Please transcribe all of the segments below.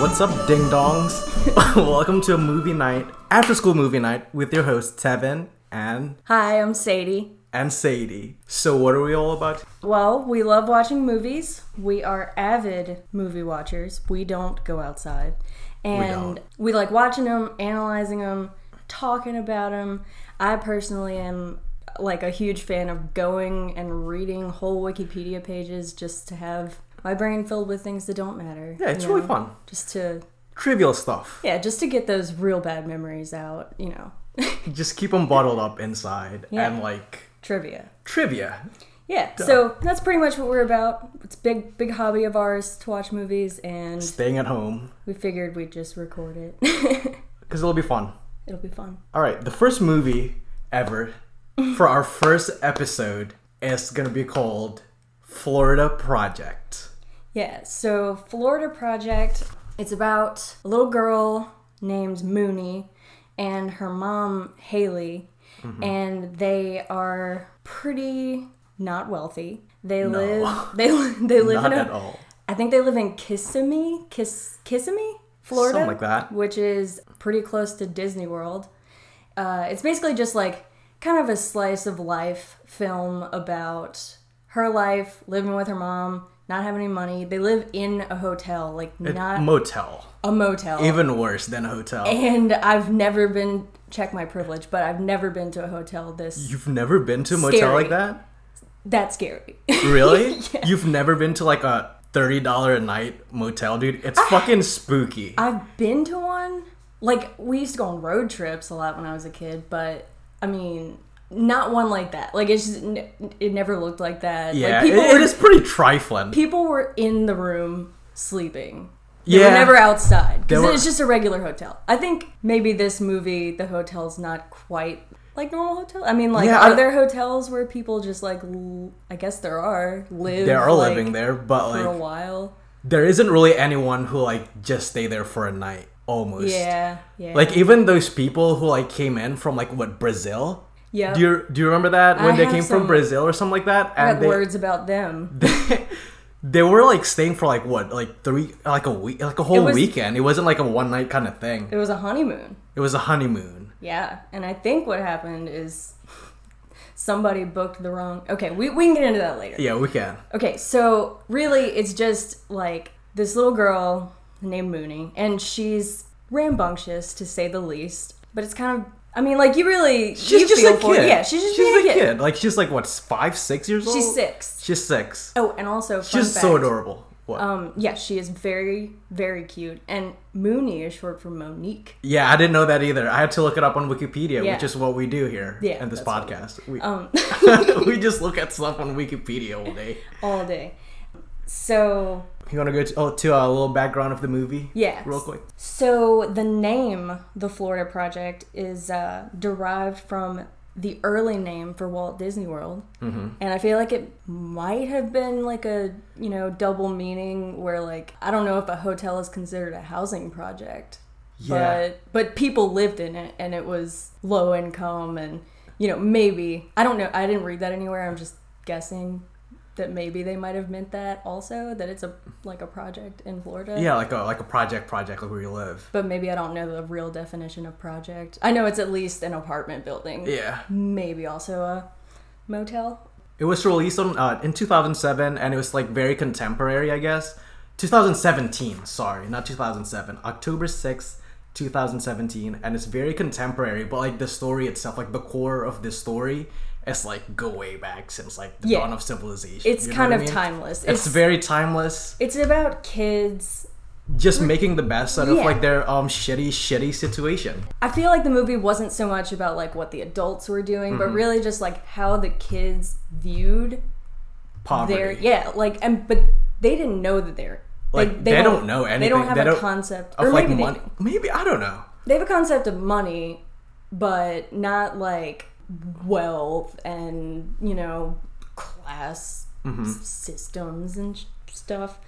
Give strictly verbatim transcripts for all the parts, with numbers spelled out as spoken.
What's up, ding-dongs? Welcome to a movie night, after-school movie night, with your hosts, Tevin and... Hi, I'm Sadie. And Sadie. So what are we all about? Well, we love watching movies. We are avid movie watchers. We don't go outside. And we, we like watching them, analyzing them, talking about them. I personally am... like a huge fan of going and reading whole Wikipedia pages just to have my brain filled with things that don't matter. Yeah, it's really know? fun. Just to... trivial stuff. Yeah, just to get those real bad memories out, you know. Just keep them bottled up inside yeah. and like... Trivia. Trivia. Yeah, Duh. So that's pretty much what we're about. It's a big, big hobby of ours to watch movies and... staying at home. We figured we'd just record it. Because it'll be fun. It'll be fun. All right, the first movie ever... for our first episode, it's going to be called Florida Project. Yeah, so Florida Project, it's about a little girl named Mooney and her mom, Haley, mm-hmm. and they are pretty not wealthy. They no. live... They, they live not in a, at all. I think they live in Kissimmee, Kiss, Kissimmee, Florida. Something like that. Which is pretty close to Disney World. Uh, it's basically just like... kind of a slice of life film about her life, living with her mom, not having any money. They live in a hotel, like a not... motel. A motel. Even worse than a hotel. And I've never been... check my privilege, but I've never been to a hotel this... You've never been to a motel scary. like that? That's scary. Really? Yeah. You've never been to like a thirty dollars a night motel, dude? It's I, fucking spooky. I've been to one. Like, we used to go on road trips a lot when I was a kid, but... I mean, not one like that. Like, it's just, it never looked like that. Yeah, like people it, were, it is pretty trifling. People were in the room sleeping. They yeah. were never outside. Because it's just a regular hotel. I think maybe this movie, the hotel's not quite like normal hotel. I mean, like, yeah, are I, there hotels where people just, like, l- I guess there are, live There are like, living there, but, like, for a while. There isn't really anyone who, like, just stay there for a night. Almost. Yeah, yeah. Like, even those people who, like, came in from, like, what, Brazil? Yeah. Do you, do you remember that? When I they came from Brazil or something like that? I and had they, words about them. They, they were, like, staying for, like, what? Like, three, like, a week, like, a whole it was, weekend. It wasn't, like, a one-night kind of thing. It was a honeymoon. It was a honeymoon. Yeah. And I think what happened is somebody booked the wrong... Okay, we, we can get into that later. Yeah, we can. Okay, so, really, it's just, like, this little girl... named Mooney, and she's rambunctious to say the least. But it's kind of, I mean, like you really, she's you just feel a for, kid. Yeah, she's just she's being a kid. kid. Like she's like what, five, six years old. She's six. She's six. Oh, and also, fun she's fact, so adorable. What? Um, yeah, she is very, very cute. And Mooney is short for Monique. Yeah, I didn't know that either. I had to look it up on Wikipedia, yeah. which is what we do here in yeah, this podcast. We, um. we just look at stuff on Wikipedia all day. All day. So. You want to go to, oh, to a little background of the movie? Yeah. Real quick. So the name, The Florida Project, is uh, derived from the early name for Walt Disney World. Mm-hmm. And I feel like it might have been like a, you know, double meaning where like, I don't know if a hotel is considered a housing project. Yeah. But, but people lived in it and it was low income and, you know, maybe. I don't know. I didn't read that anywhere. I'm just guessing. That maybe they might have meant that also, that it's a like a project in Florida. Yeah, like a like a project project like where you live. But maybe I don't know the real definition of project. I know it's at least an apartment building. Yeah. Maybe also a motel. It was released on uh, in two thousand seven, and it was like very contemporary, I guess. twenty seventeen, sorry, not two thousand seven. October sixth, twenty seventeen, and it's very contemporary, but like the story itself, like the core of this story. It's like go way back since like the yeah. dawn of civilization. It's you know kind of I mean? timeless. It's, it's very timeless. It's about kids just making the best out yeah. of like their um shitty, shitty situation. I feel like the movie wasn't so much about like what the adults were doing, mm-hmm. but really just like how the kids viewed poverty. Their, yeah, like and but they didn't know that they're like they, they, they don't, don't know anything. They don't have they a don't, concept of or like maybe money. They, maybe I don't know. They have a concept of money, but not like. Wealth and you know class mm-hmm. s- systems and sh- stuff.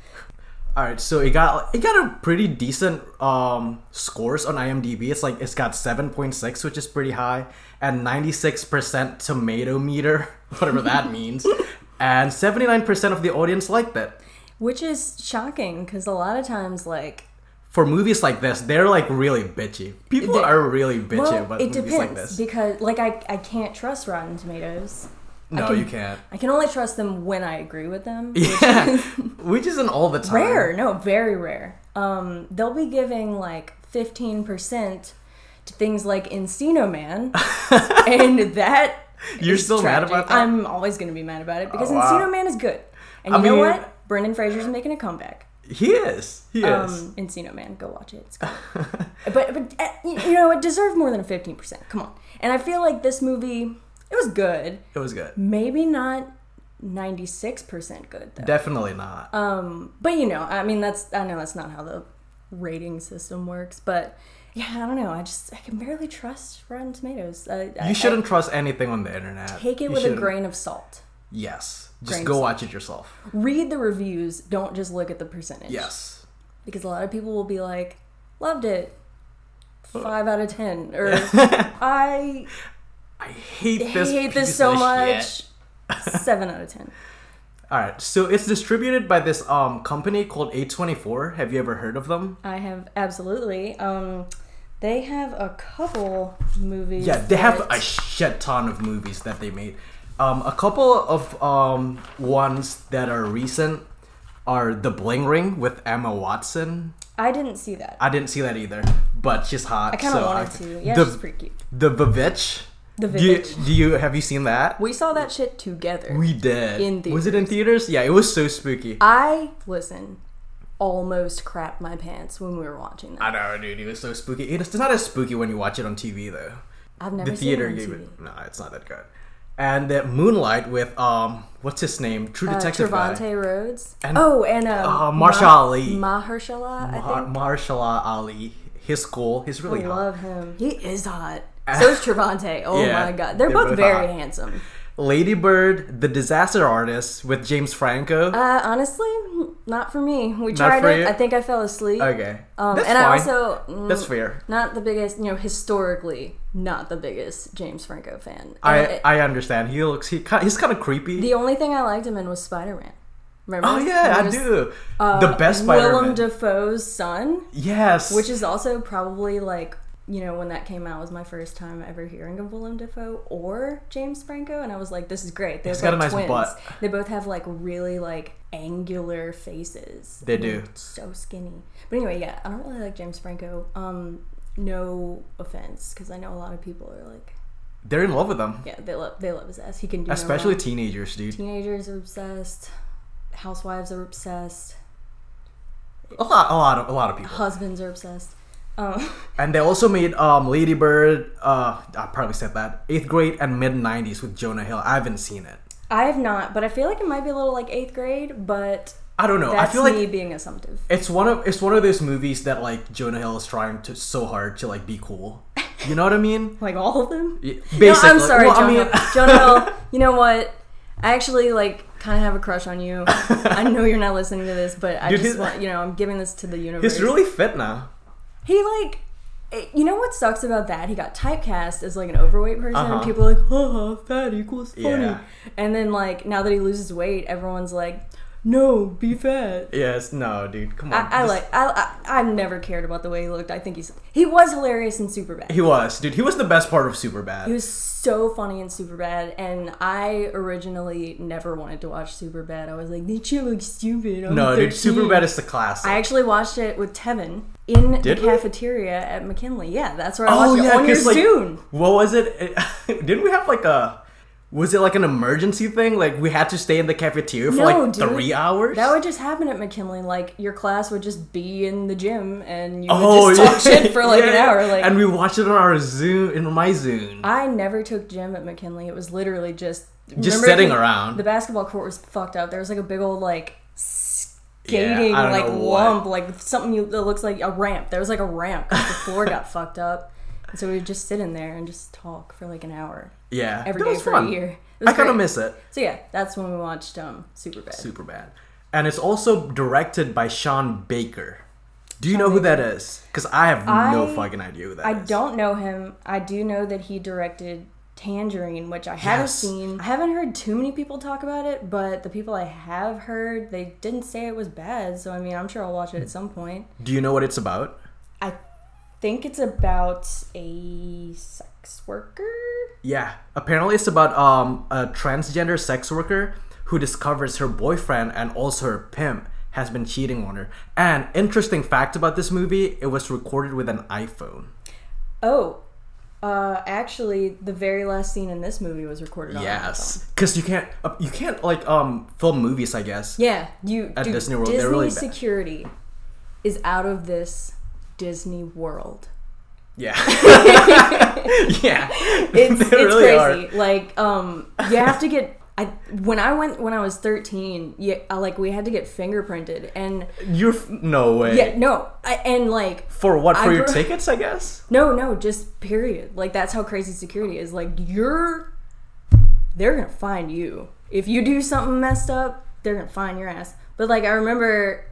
All right, so it got it got a pretty decent um, scores on IMDb. It's like it's got seven point six, which is pretty high, and ninety-six percent tomato meter, whatever that means, and seventy-nine percent of the audience liked it, which is shocking because a lot of times like. for movies like this, they're like really bitchy. People they're, are really bitchy well, about it movies depends, like this. Because like I, I can't trust Rotten Tomatoes. No, can, you can't. I can only trust them when I agree with them. Which yeah, is which isn't all the time. Rare, no, very rare. Um, they'll be giving like fifteen percent to things like Encino Man, and that you're is still tragic. Mad about that? I'm always going to be mad about it because oh, wow. Encino Man is good, and you I know mean, what? Brendan Fraser's making a comeback. He is. He um, is. Encino Man, go watch it. It's good. but but uh, you know, it deserved more than a fifteen percent. Come on, and I feel like this movie. It was good. It was good. Maybe not ninety-six percent good, though. Definitely not. Um, but, you know, I mean, that's, I know that's not how the rating system works, but, yeah, I don't know. I just, I can barely trust Rotten Tomatoes. I, you I, shouldn't I, trust anything on the internet. Take it you with shouldn't. a grain of salt. Yes. Just grain go watch it yourself. Read the reviews. Don't just look at the percentage. Yes. Because a lot of people will be like, loved it. Five out of ten. Or, I... I hate this. I hate this so much. Seven out of ten. All right, so it's distributed by this um company called A twenty-four. Have you ever heard of them? I have absolutely. Um, they have a couple movies. Yeah, they that... have a shit ton of movies that they made. Um, a couple of um ones that are recent are The Bling Ring with Emma Watson. I didn't see that. I didn't see that either, but she's hot. I kind of so wanted I... to. Yeah, the, she's pretty cute. The Vavitch. The Village. Do you, do you have you seen that? We saw that shit together. We did. In theaters. Was it in theaters? Yeah, it was so spooky. I listen, almost crapped my pants when we were watching that. I know, dude. It was so spooky. It's not as spooky when you watch it on T V though. I've never the seen theater it on gave T V. It. No, it's not that good. And that Moonlight with um, what's his name? True Detective. Uh, Trevante Rhodes. And, oh, and um, uh, Mahershala Ma- Ali. Mahershala, I Ma- think. Mahershala Ali. He's cool. He's really I hot. I love him. He is hot. So is Trevante. Oh yeah, my god. They're, they're both, both very hot. Handsome. Lady Bird, The Disaster Artist with James Franco. Uh, honestly, not for me. We tried it. You? I think I fell asleep. Okay. Um, That's and fine. I also mm, That's fair. Not the biggest, you know, historically not the biggest James Franco fan. I it, I understand. He looks he he's kind of creepy. The only thing I liked him in was Spider-Man. Remember? Oh yeah, I do. Uh, the best Spider-Man. Willem Dafoe's son. Yes. Which is also probably like you know, when that came out, was my first time ever hearing of Willem Dafoe or James Franco, and I was like, "This is great." They're got a nice twins. Butt. They both have like really like angular faces. They do. So skinny. But anyway, yeah, I don't really like James Franco. Um, no offense, because I know a lot of people are like, they're in love with him. Yeah, they love they love his ass. He can do especially no teenagers, dude. Teenagers are obsessed. Housewives are obsessed. A lot, a lot of a lot of people. Husbands are obsessed. Oh. And they also made um, Lady Bird, uh, I probably said that, eighth grade and mid nineties with Jonah Hill. I haven't seen it. I have not, but I feel like it might be a little like eighth grade, but I don't know. That's I feel me like being assumptive. It's one of it's one of those movies that like Jonah Hill is trying to so hard to like be cool. You know what I mean? Like all of them? Yeah, basically. No, I'm sorry, well, Jonah. I mean... Jonah Hill, you know what? I actually like kind of have a crush on you. I know you're not listening to this, but I Dude, just want, you know, I'm giving this to the universe. He's really fit now. He, like, you know what sucks about that? He got typecast as, like, an overweight person. Uh-huh. And people are like, haha, fat equals funny. Yeah. And then, like, now that he loses weight, everyone's like, no, be fat. Yes, no, dude, come on. I, I just... like, I, I, I never cared about the way he looked. I think he's, he was hilarious in Superbad. He was, dude. He was the best part of Superbad. He was so funny in Superbad, and I originally never wanted to watch Superbad. I was like, they should look stupid. I'm no, thirteen. Dude, Superbad is the classic. I actually watched it with Tevin in Did the we? cafeteria at McKinley. Yeah, that's where I watched oh, it yeah, on your like, Zoom. What was it? Didn't we have, like, a... Was it like an emergency thing? Like we had to stay in the cafeteria for no, like dude. three hours? That would just happen at McKinley. Like your class would just be in the gym and you would oh, just talk yeah. shit for like yeah. an hour. Like, and we watched it on our Zoom, in my Zoom. I never took gym at McKinley. It was literally just... Just sitting the, around. The basketball court was fucked up. There was like a big old like skating yeah, like lump. Like something you, that looks like a ramp. There was like a ramp. The floor got fucked up. And so we would just sit in there and just talk for like an hour. Yeah, every day for a year. I kind of miss it. So yeah, that's when we watched um, Superbad. Superbad, and it's also directed by Sean Baker. Do you Sean know Baker. who that is? Because I have I, no fucking idea who that I is. I don't know him. I do know that he directed Tangerine, which I yes. haven't seen. I haven't heard too many people talk about it, but the people I have heard, they didn't say it was bad, so I mean, I'm sure I'll watch it at some point. Do you know what it's about? I think it's about a sex worker? Yeah. Apparently it's about um, a transgender sex worker who discovers her boyfriend and also her pimp has been cheating on her. And interesting fact about this movie, it was recorded with an iPhone. Oh, Uh, actually, the very last scene in this movie was recorded on yes, because you can't, uh, you can't like um film movies, I guess. Yeah, you at dude, Disney World. Disney really security bad. Is out of this Disney World. Yeah, yeah, it's it's really crazy. Are. Like um, you have to get. I when I went when I was thirteen, yeah, I, like we had to get fingerprinted, and you're no way, yeah, no, I, and like for what for I, your tickets, I guess. No, no, just period. Like that's how crazy security is. Like you're, they're gonna find you if you do something messed up. They're gonna find your ass. But like I remember,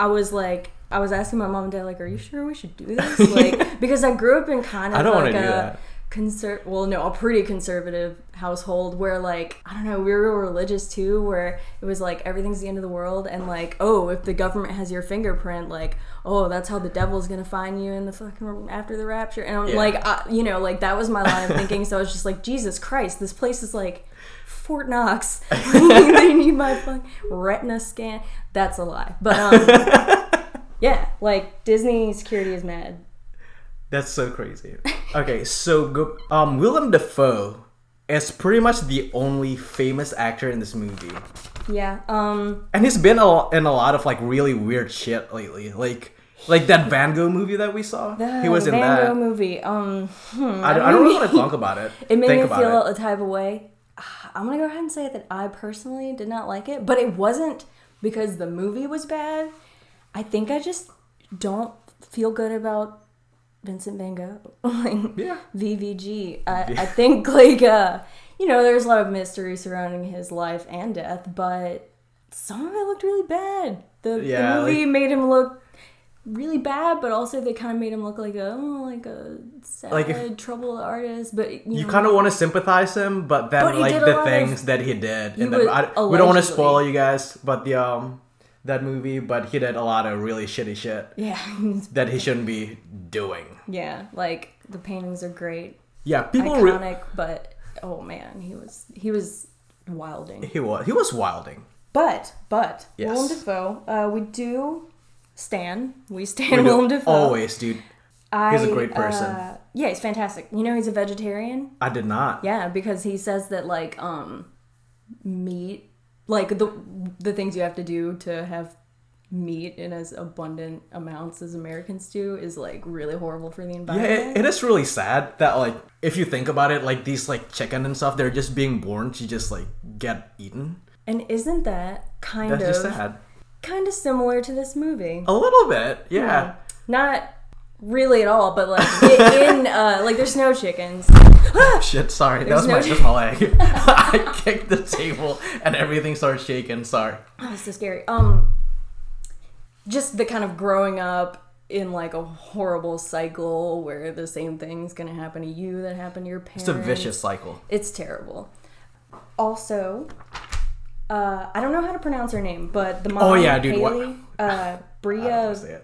I was like I was asking my mom and dad, like, are you sure we should do this? Like because I grew up in kind of I don't like want to do that. Conser- well, no, a pretty conservative household where, like, I don't know, we were religious too, where it was like everything's the end of the world, and like, oh, if the government has your fingerprint, like, oh, that's how the devil's gonna find you in the fucking after the rapture. And I'm yeah. like, I, you know, like that was my line of thinking. So I was just like, Jesus Christ, this place is like Fort Knox. They need my fucking retina scan. That's a lie, but um, yeah, like Disney security is mad. That's so crazy. Okay, so go, um, Willem Dafoe is pretty much the only famous actor in this movie. Yeah. Um. And he's been a, in a lot of like really weird shit lately, like like that Van Gogh movie that we saw. The, he was in Van that Van Gogh movie. Um. Hmm, I, I, I don't really want to talk about it. It made Think me feel it. a type of way. I'm gonna go ahead and say that I personally did not like it, but it wasn't because the movie was bad. I think I just don't feel good about Vincent Van Gogh, like yeah. V V G. I, yeah. I think, like, uh, you know, there's a lot of mystery surrounding his life and death, but some of it looked really bad. The, yeah, the movie like, made him look really bad, but also they kind of made him look like a oh, like a sad, like if, troubled artist. But you, you know, kind of want to sympathize him, but then but like the things of, that he did, and the, I, we don't want to spoil you guys, but the um. that movie, but he did a lot of really shitty shit yeah, that he shouldn't be doing. Yeah, like the paintings are great. Yeah, people iconic, re- but oh man, he was he was wilding. He was he was wilding. But but yes. Willem Dafoe, uh, we do stan we stan we Willem Dafoe always, dude. I, he's a great person. Uh, yeah, he's fantastic. You know, he's a vegetarian. I did not. Yeah, because he says that like um meat. Like, the the things you have to do to have meat in as abundant amounts as Americans do is, like, really horrible for the environment. Yeah, it, it is really sad that, like, if you think about it, like, these, like, chicken and stuff, they're just being born to just, like, get eaten. And isn't that kind That's of... That's just sad. Kind of similar to this movie. A little bit, yeah. yeah. Not really at all, but, like, in, uh, like, there's no chickens. Shit, sorry. There's that was no my, just my leg. I kicked the table and everything started shaking. Sorry. Oh, it's so scary. Um, just the kind of growing up in like a horrible cycle where the same thing's gonna happen to you that happened to your parents. It's a vicious cycle. It's terrible. Also, uh, I don't know how to pronounce her name, but the mom. Oh yeah, dude. Haley, what? Uh, Bria.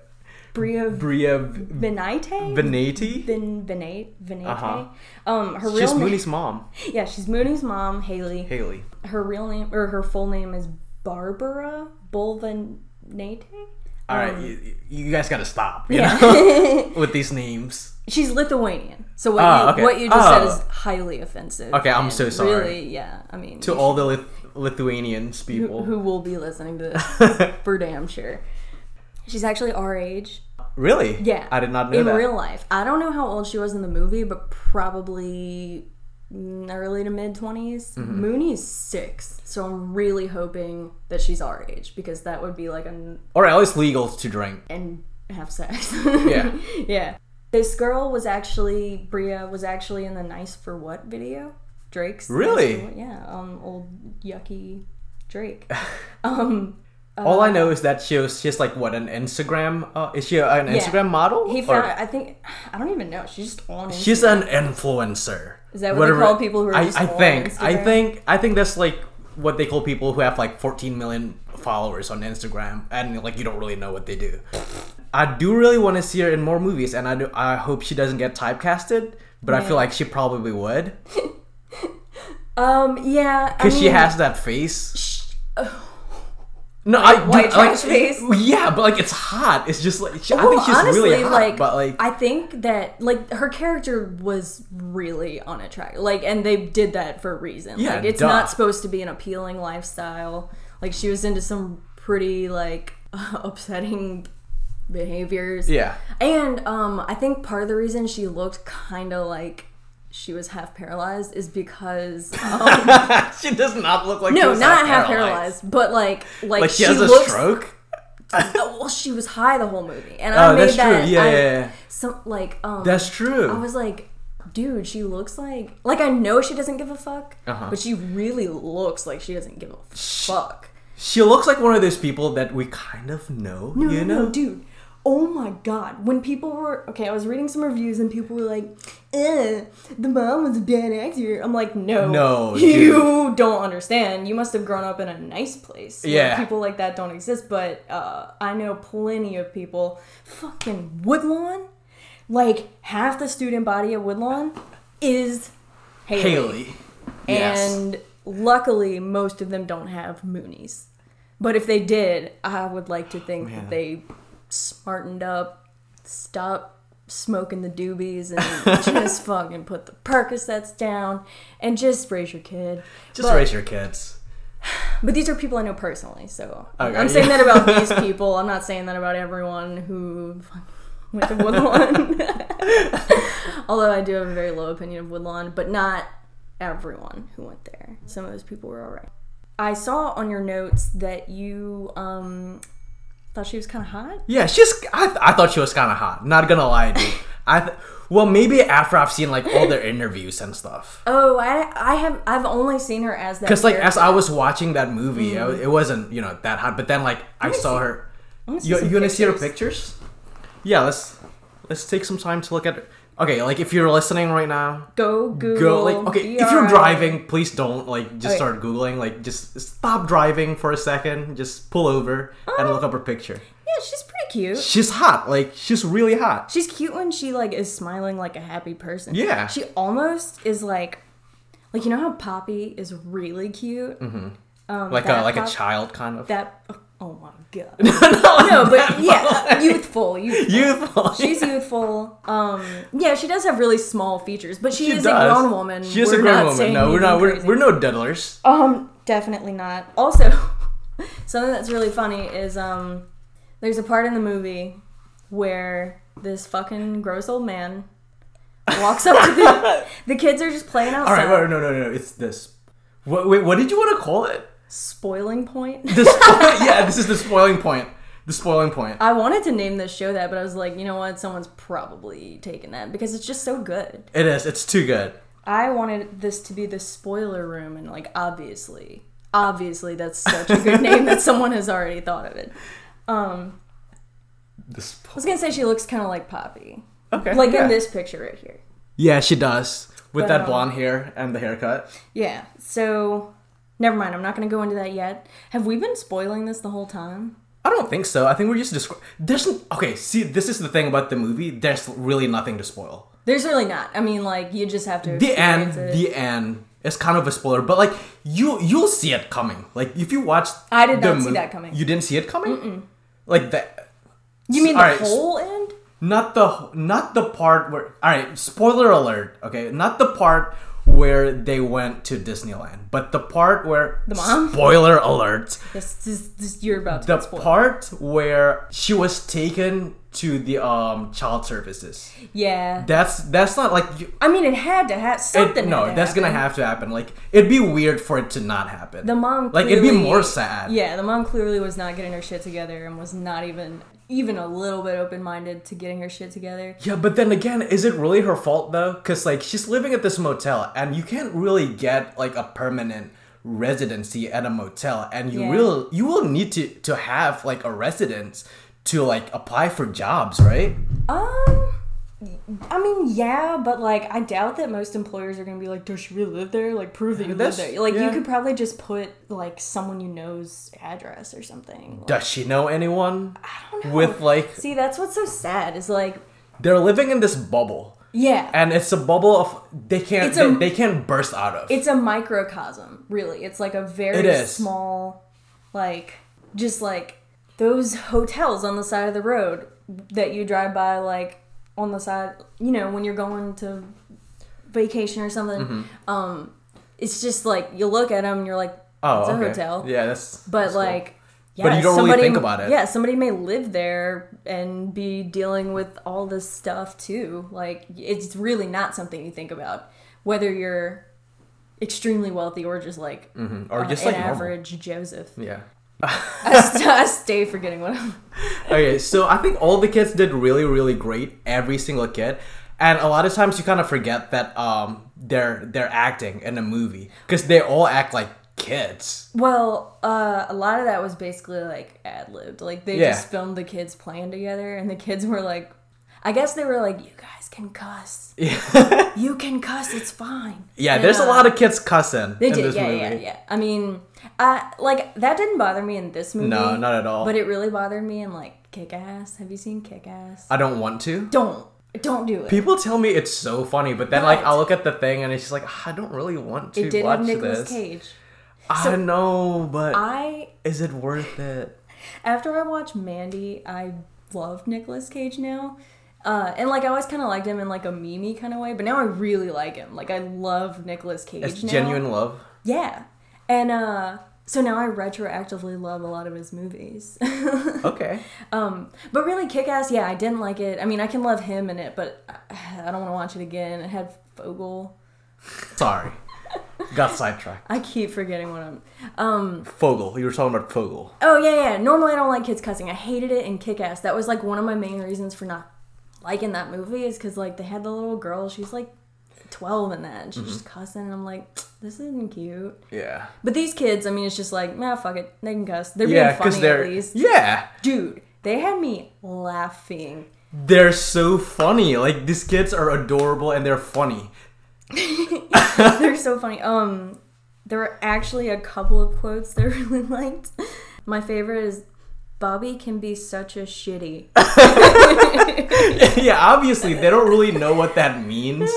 Bria Bria Vinaite? Vinaite? Vin Vinaite Vinaite. Uh-huh. Um her real She's na- Mooney's mom. Yeah, she's Mooney's mom, Haley. Haley. Her real name or her full name is Barbara Bulvanate. All um, right, you, you guys got to stop, you yeah. know, with these names. She's Lithuanian. So what oh, you okay. what you just oh. said is highly offensive. Okay, I'm so sorry. Really, yeah. I mean, to all the Lith- Lithuanians people who, who will be listening to this for damn sure. She's actually our age. Really? Yeah. I did not know in that. In real life. I don't know how old she was in the movie, but probably early to mid-twenties. Mm-hmm. Mooney's six, so I'm really hoping that she's our age, because that would be like a... Or at least legal to drink. And have sex. Yeah. Yeah. This girl was actually... Bria was actually in the Nice For What video. Drake's... Really? Nice For What, yeah. Um, old yucky Drake. um... Uh, All I know is that she was just like, what, an Instagram? Uh, is she an yeah. Instagram model? He found, I think, I don't even know. She's just on Instagram. She's an influencer. Is that what Whatever. they call people who are I, just I on think, Instagram? I think, I think that's like what they call people who have like fourteen million followers on Instagram. And like, you don't really know what they do. I do really want to see her in more movies. And I do, I hope she doesn't get typecasted. But yeah. I feel like she probably would. um, yeah. Because I mean, she has that face. She, oh. No, like, I white trash like, face. Yeah, but like it's hot. It's just like she, well, I think she's honestly, really hot. Like, but like I think that like her character was really unattractive. Like, and they did that for a reason. Yeah, like it's duh. not supposed to be an appealing lifestyle. Like she was into some pretty like uh, upsetting behaviors. Yeah, and um, I think part of the reason she looked kind of like she was half paralyzed is because um, she does not look like no, she was not half paralyzed. paralyzed, but like like, like she, she has a looks, stroke. Well, she was high the whole movie, and I oh, made that's that. True. Yeah, I, yeah, yeah. Some like um, that's true. I was like, dude, she looks like like I know she doesn't give a fuck, uh-huh. but she really looks like she doesn't give a fuck. She, she looks like one of those people that we kind of know, no, you know, no, dude. Oh my god. When people were... Okay, I was reading some reviews and people were like, eh, the mom was a bad actor. I'm like, no. No, You dude. don't understand. You must have grown up in a nice place. Yeah. Like, people like that don't exist. But uh, I know plenty of people. Fucking Woodlawn? Like, half the student body at Woodlawn is Haley. Haley. And yes. Luckily, most of them don't have Moonies. But if they did, I would like to think Man. that they... smartened up, stop smoking the doobies, and just fucking put the Percocets down, and just raise your kid. Just but, raise your kids. But these are people I know personally, so okay, I'm yeah. saying that about these people. I'm not saying that about everyone who went to Woodlawn. Although I do have a very low opinion of Woodlawn, but not everyone who went there. Some of those people were alright. I saw on your notes that you, um... thought she was kind of hot? Yeah, she's. I, th- I thought she was kind of hot. Not gonna lie, dude. I th- well, maybe after I've seen like all their interviews and stuff. Oh, I I have I've only seen her as that. Because like as I was watching that movie, mm-hmm. I, it wasn't you know that hot. But then like I, I saw see, her. You you gonna see her pictures? Yeah, let's let's take some time to look at her. Okay, like if you're listening right now, go Google. Go, like, okay, D R I if you're driving, please don't like just okay. start Googling. Like, just stop driving for a second. Just pull over um, and look up her picture. Yeah, she's pretty cute. She's hot. Like, she's really hot. She's cute when she like is smiling like a happy person. Yeah, she almost is like, like you know how Poppy is really cute, mm-hmm. um, like a like Poppy, a child kind of that. Oh my god! no, like no, but yeah, youthful, youthful, youthful. She's yeah. youthful. Um, yeah, she does have really small features, but she, she is does. a grown woman. She is we're a grown woman. No, we're not. We're, we're no diddlers. Um, definitely not. Also, something that's really funny is um, there's a part in the movie where this fucking gross old man walks up to the the kids are just playing outside. All right, wait, no, no, no, it's this. What, wait, what did you want to call it? Spoiling point. The spo- yeah, this is the spoiling point. The spoiling point. I wanted to name this show that, but I was like, you know what? Someone's probably taking that because it's just so good. It is. It's too good. I wanted this to be the spoiler room, and like obviously, obviously, that's such a good name that someone has already thought of it. Um, the spo- I was gonna say she looks kind of like Poppy. Okay. Like yeah. in this picture right here. Yeah, she does with but, that um, blonde hair and the haircut. Yeah. So. Never mind, I'm not going to go into that yet. Have we been spoiling this the whole time? I don't think so. I think we're just... Descri- There's... Okay, see, this is the thing about the movie. There's really nothing to spoil. There's really not. I mean, like, you just have to The end. It. The end. It's kind of a spoiler, but, like, you, you'll see it coming. Like, if you watched... I did not see mo- that coming. You didn't see it coming? Mm-mm. Like, the... You mean the whole end? Not the... Not the part where... All right, spoiler alert, okay? Not the part... where they went to Disneyland. But the part where... The mom? Spoiler alert. This, this, this, you're about to The part where she was taken to the um child services. Yeah. That's that's not like... You, I mean, it had to have... Something it, No, that's going to have to happen. Like, it'd be weird for it to not happen. The mom clearly... Like, it'd be more sad. Yeah, the mom clearly was not getting her shit together and was not even... even a little bit open-minded to getting her shit together. Yeah, but then again, is it really her fault, though? Because, like, she's living at this motel, and you can't really get, like, a permanent residency at a motel, and you yeah. will you will need to to have like a residence to like apply for jobs, right? Um, I mean, yeah, but like I doubt that most employers are gonna be like, "Does she really live there? Like, prove that you That's, live there." Like, yeah. you could probably just put like someone you know's address or something. Like, does she know anyone? I don't know. With like, see, that's what's so sad is like they're living in this bubble. Yeah, and it's a bubble of they can't a, they, they can't burst out of. It's a microcosm, really. It's like a very small, like just like those hotels on the side of the road that you drive by, like on the side, you know, when you're going to vacation or something. Mm-hmm. Um, it's just like you look at them and you're like, oh, it's a okay. hotel. Yeah, that's. But that's like. Cool. Yeah, but you don't somebody, really think about it. Yeah, somebody may live there and be dealing with all this stuff too. Like, it's really not something you think about, whether you're extremely wealthy or just like mm-hmm. or uh, just an like average normal. Joseph. Yeah, I, st- I stay forgetting what I'm. Okay, so I think all the kids did really, really great. Every single kid. And a lot of times you kind of forget that um they're they're acting in a movie because they all act like. Kids. Well, uh, a lot of that was basically like ad-libbed. Like they yeah. just filmed the kids playing together, and the kids were like, I guess they were like, "You guys can cuss. Yeah. You can cuss. It's fine." Yeah, and, there's uh, a lot of kids cussing. They in did. This yeah, movie. yeah, yeah. I mean, uh, like that didn't bother me in this movie. No, not at all. But it really bothered me in like Kick-Ass. Have you seen Kick-Ass? I don't want to. Don't. Don't do it. People tell me it's so funny, but then right. like I'll look at the thing and it's just like I don't really want to. It did watch have Nicolas this. Cage. So I know, but I, is it worth it? After I watched Mandy, I love Nicolas Cage now. Uh, and, like, I always kind of liked him in, like, a meme-y kind of way. But now I really like him. Like, I love Nicolas Cage it's now. It's genuine love? Yeah. And uh, so now I retroactively love a lot of his movies. Okay. Um, but really, Kick-Ass, yeah, I didn't like it. I mean, I can love him in it, but I, I don't want to watch it again. It had Fogel. Sorry. Got sidetracked. I keep forgetting what I'm... Um, Fogel. You were talking about Fogel. Oh, yeah, yeah. Normally, I don't like kids cussing. I hated it in Kick-Ass. That was, like, one of my main reasons for not liking that movie is because, like, they had the little girl. She's, like, twelve in that. And she's mm-hmm. just cussing. And I'm like, this isn't cute. Yeah. But these kids, I mean, it's just like, nah, fuck it. They can cuss. They're yeah, being funny, they're, at least. Yeah. Dude, they had me laughing. They're so funny. Like, these kids are adorable and they're funny. They're so funny. Um, there were actually a couple of quotes that I really liked. My favorite is, "Bobby can be such a shitty." Yeah, obviously they don't really know what that means,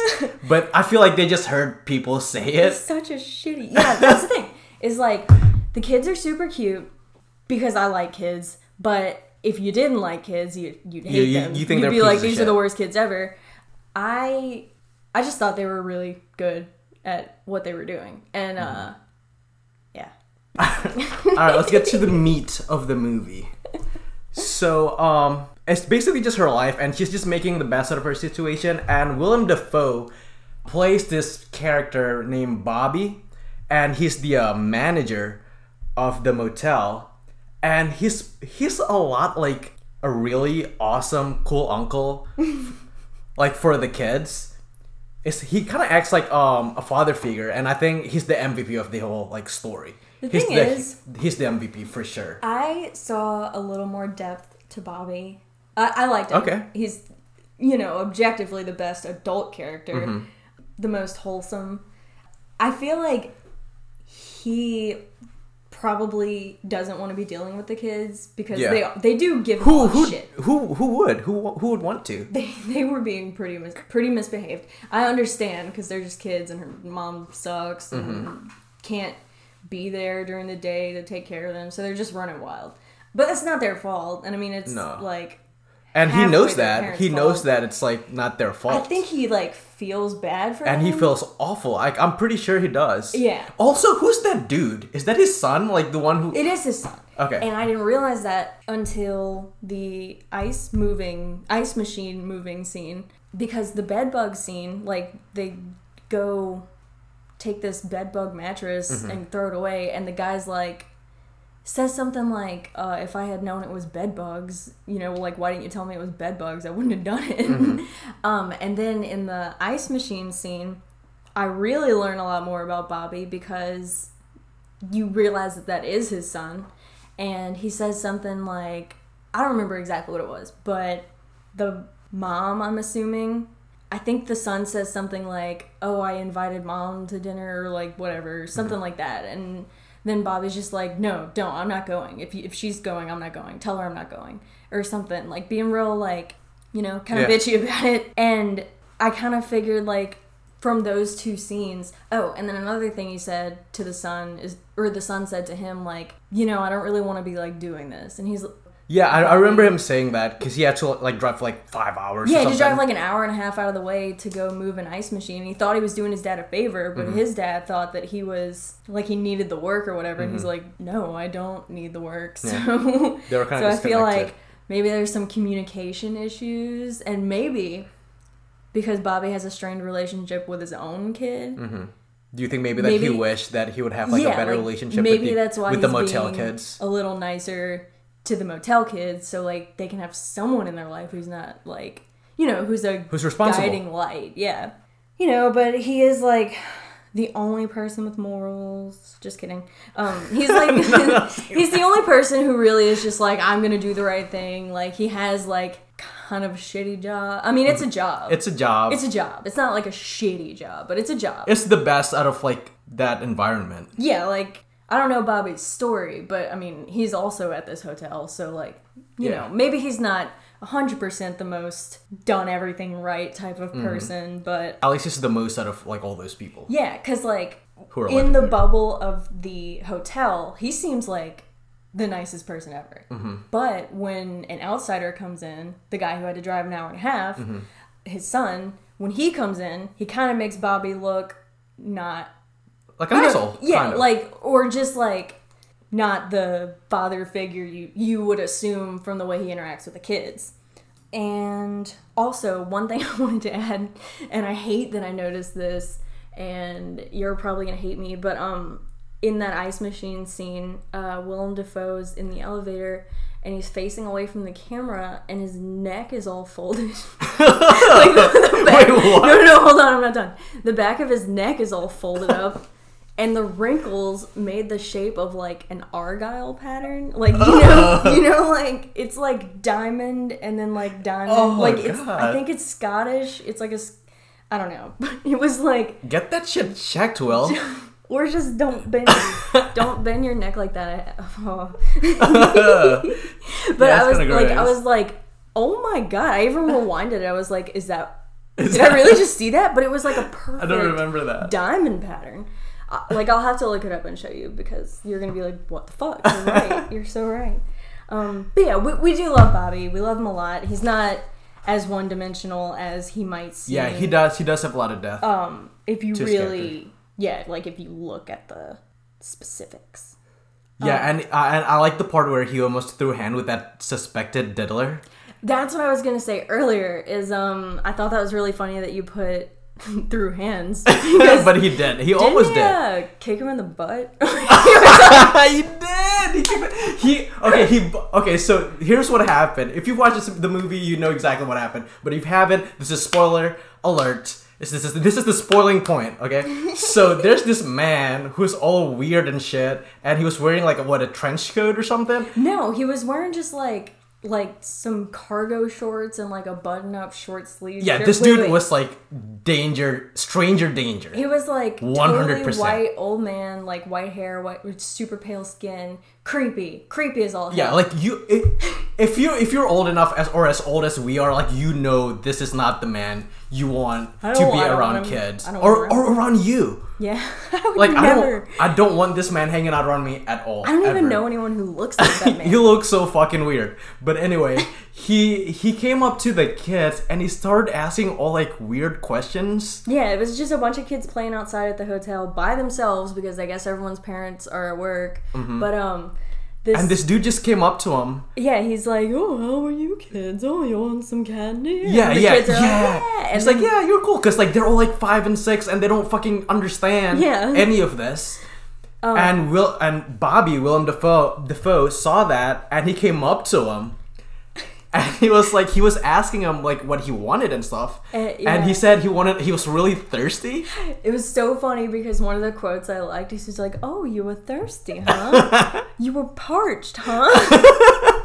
but I feel like they just heard people say it. He's such a shitty. Yeah, that's the thing. Is like the kids are super cute because I like kids, but if you didn't like kids, you you'd hate yeah, you, them. You think you'd be like, "These shit. Are the worst kids ever." I. I just thought they were really good at what they were doing. And, uh, yeah. All right, let's get to the meat of the movie. So, um, it's basically just her life, and she's just making the best out of her situation. And Willem Dafoe plays this character named Bobby, and he's the uh, manager of the motel. And he's, he's a lot like a really awesome, cool uncle, like for the kids. It's, he kind of acts like um, a father figure, and I think he's the M V P of the whole like story. The he's thing the, is, he's the M V P for sure. I saw a little more depth to Bobby. I, I liked him. Okay, he's you know objectively the best adult character, mm-hmm. the most wholesome. I feel like he probably doesn't want to be dealing with the kids because yeah. they they do give who, who shit. Who who would who who would want to? They they were being pretty mis- pretty misbehaved. I understand because they're just kids and her mom sucks and mm-hmm. can't be there during the day to take care of them, so they're just running wild. But that's not their fault, and I mean it's no. like. And he knows that. He fault. knows that it's, like, not their fault. I think he, like, feels bad for and him. And he feels awful. Like, I'm pretty sure he does. Yeah. Also, who's that dude? Is that his son? Like, the one who... It is his son. Okay. And I didn't realize that until the ice moving... Ice machine moving scene. Because the bedbug scene, like, they go take this bedbug mattress mm-hmm. and throw it away. And the guy's like... Says something like, uh, if I had known it was bed bugs, you know, like, why didn't you tell me it was bed bugs? I wouldn't have done it. Mm-hmm. um, and then in the ice machine scene, I really learn a lot more about Bobby because you realize that that is his son. And he says something like, I don't remember exactly what it was, but the mom, I'm assuming, I think the son says something like, oh, I invited mom to dinner, or like whatever, something mm-hmm. like that. And then Bobby's just like, no, don't, I'm not going. If you, if she's going, I'm not going. Tell her I'm not going. Or something. Like, being real, like, you know, kind of yeah. bitchy about it. And I kind of figured, like, from those two scenes, oh, and then another thing he said to the son is, or the son said to him, like, you know, I don't really want to be, like, doing this. And he's... Yeah, I, I remember him saying that, because he had to, like, drive for, like, five hours yeah, or something. Yeah, he drive, like, an hour and a half out of the way to go move an ice machine. He thought he was doing his dad a favor, but mm-hmm. his dad thought that he was, like, he needed the work or whatever, mm-hmm. and he's like, no, I don't need the work, so... Yeah. They were kind so of disconnected. So I feel like maybe there's some communication issues, and maybe, because Bobby has a strained relationship with his own kid... Mm-hmm. Do you think maybe that maybe, he wished that he would have, like, yeah, a better like, relationship maybe with the, that's why with he's the motel kids? A little nicer... to the motel kids, so like they can have someone in their life who's not like, you know, who's a who's responsible guiding light, yeah, you know. But he is like the only person with morals. Just kidding. Um, he's like no, no, he's the only person who really is just like, I'm gonna do the right thing. Like he has like kind of a shitty job. I mean, it's a job. It's a job. It's a job. It's not like a shitty job, but it's a job. It's the best out of like that environment. Yeah, like. I don't know Bobby's story, but, I mean, he's also at this hotel, so, like, you yeah. know, maybe he's not one hundred percent the most done-everything-right type of person, mm-hmm. but... At least he's the most out of, like, all those people. Yeah, because, like, Who are in the bubble of the hotel, he seems like the nicest person ever. Mm-hmm. But when an outsider comes in, the guy who had to drive an hour and a half, mm-hmm. his son, when he comes in, he kind of makes Bobby look not... Like an asshole. Yeah, kind of. Like, or just like not the father figure you, you would assume from the way he interacts with the kids. And also, one thing I wanted to add, and I hate that I noticed this, and you're probably going to hate me, but um, in that ice machine scene, uh, Willem Dafoe's in the elevator, and he's facing away from the camera, and his neck is all folded. like the, the back, Wait, what? No, no, hold on, I'm not done. The back of his neck is all folded up. And the wrinkles made the shape of, like, an argyle pattern. Like, you know, you know, like, it's, like, diamond and then, like, diamond. Oh, like, God. It's, I think it's Scottish. It's, like, a... I don't know. But it was, like... Get that shit checked, Will. Or just don't bend... don't bend your neck like that. Oh. But yeah, I was, like, gross. I was, like, oh, my God. I even rewinded it. I was, like, is that... Is did that... I really just see that? But it was, like, a perfect... I don't remember that. Diamond pattern. Like, I'll have to look it up and show you because you're going to be like, what the fuck? You're right. You're so right. Um, but yeah, we, we do love Bobby. We love him a lot. He's not as one-dimensional as he might seem. Yeah, he does. He does have a lot of depth. Um, if you really... Character. Yeah, like if you look at the specifics. Yeah, um, and, uh, and I like the part where he almost threw a hand with that suspected diddler. That's what I was going to say earlier is um, I thought that was really funny that you put... through hands. But he did. He always did. Yeah, kick him in the butt. He did. He, he okay. He okay. So here's what happened. If you watch this, the movie, you know exactly what happened. But if you haven't, this is spoiler alert. This is this is the spoiling point. Okay. So there's this man who's all weird and shit, and he was wearing like what a trench coat or something. No, he was wearing just like. Like, some cargo shorts and, like, a button-up short sleeve. Yeah, shirt. this wait, dude wait. was, like, danger, stranger danger. He was, like, one hundred percent totally white old man, like, white hair, white, super pale skin. Creepy. Creepy as all hell. Yeah, like, you, it, if you, if you're old enough as or as old as we are, like, you know this is not the man you want to be around kids. Or, or around you. Yeah. I like, never. I don't I don't want this man hanging out around me at all. I don't ever. even know anyone who looks like that man. He looks so fucking weird. But anyway, he he came up to the kids and he started asking all like weird questions. Yeah, it was just a bunch of kids playing outside at the hotel by themselves because I guess everyone's parents are at work. Mm-hmm. But um This, and this dude just came up to him. Yeah, he's like, oh, how are you kids? Oh, you want some candy? Yeah, yeah, yeah. Like, yeah. He's then, like, yeah, you're cool. Because, like, they're all, like, five and six, and they don't fucking understand yeah. any of this. Um, and Will and Bobby, Willem Dafoe, Dafoe, saw that, and he came up to him. And he was like, he was asking him like what he wanted and stuff. Uh, yeah. And he said he wanted, he was really thirsty. It was so funny because one of the quotes I liked, he was like, "Oh, you were thirsty, huh? You were parched, huh?"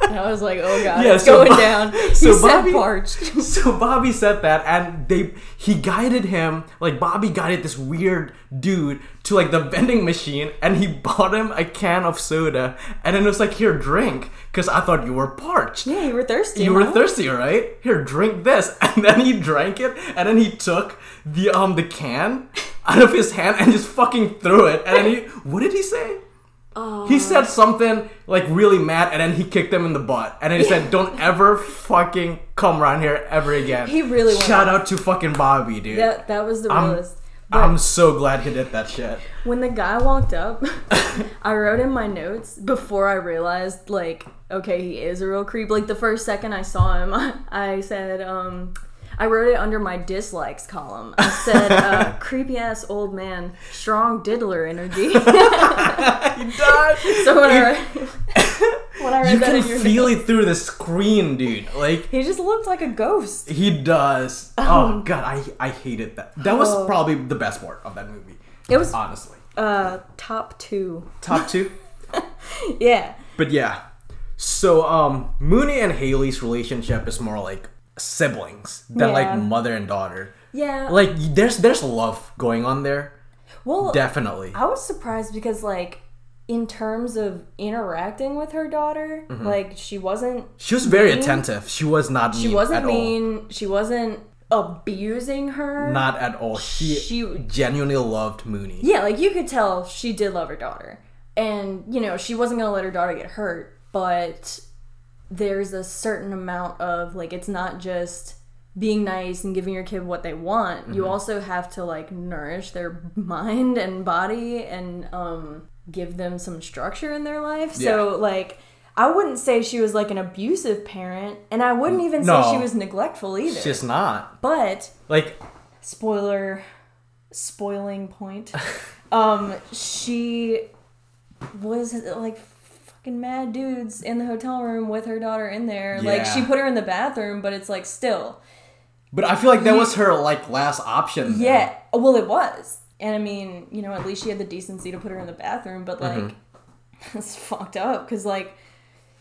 And I was like, "Oh God, yeah, it's so going Bob, down." He so said Bobby, parched. So Bobby said that, and they he guided him, like Bobby guided this weird dude to like the vending machine, and he bought him a can of soda, and then it was like, "Here, drink, because I thought you were parched." Yeah, you were thirsty. You were thirsty, right? Here, drink this. And then he drank it, and then he took the um the can out of his hand and just fucking threw it. And then he, what did he say? Uh, he said something like really mad, and then he kicked him in the butt. And then he said, "Don't ever fucking come around here ever again." He really went shout out, out to fucking Bobby, dude. That that was the realest. But I'm so glad he did that shit. When the guy walked up, I wrote in my notes before I realized, like, okay, he is a real creep. Like, the first second I saw him, I, I said, um, I wrote it under my dislikes column. I said, uh, creepy ass old man, strong diddler energy. He died. So when I wrote, when I wrote you that can in your feel notes, it through the screen, dude. Like, he just looked like a ghost. He does. Um, oh God, I I hated that. That was oh. probably the best part of that movie. It was honestly uh top two. Top two. Yeah. But yeah, so um, Mooney and Haley's relationship is more like siblings than yeah. like mother and daughter. Yeah. Like there's there's love going on there. Well, definitely. I was surprised because like in terms of interacting with her daughter, mm-hmm. like she wasn't She was very mean. attentive. She was not mean. She wasn't at mean. All. She wasn't abusing her. Not at all. She, she genuinely loved Mooney. Yeah, like you could tell she did love her daughter. And, you know, she wasn't gonna let her daughter get hurt, but there's a certain amount of, like, it's not just being nice and giving your kid what they want. Mm-hmm. You also have to, like, nourish their mind and body and um, give them some structure in their life. Yeah. So, like, I wouldn't say she was, like, an abusive parent. And I wouldn't even no, say she was neglectful either. She's not. But, like, spoiler, spoiling point, um, she was, like, mad dudes in the hotel room with her daughter in there. Yeah. Like, she put her in the bathroom, but it's like still. But I feel like that was her, like, last option. Yeah. Though. Well, it was. And I mean, you know, at least she had the decency to put her in the bathroom, but like, mm-hmm. it's fucked up because, like,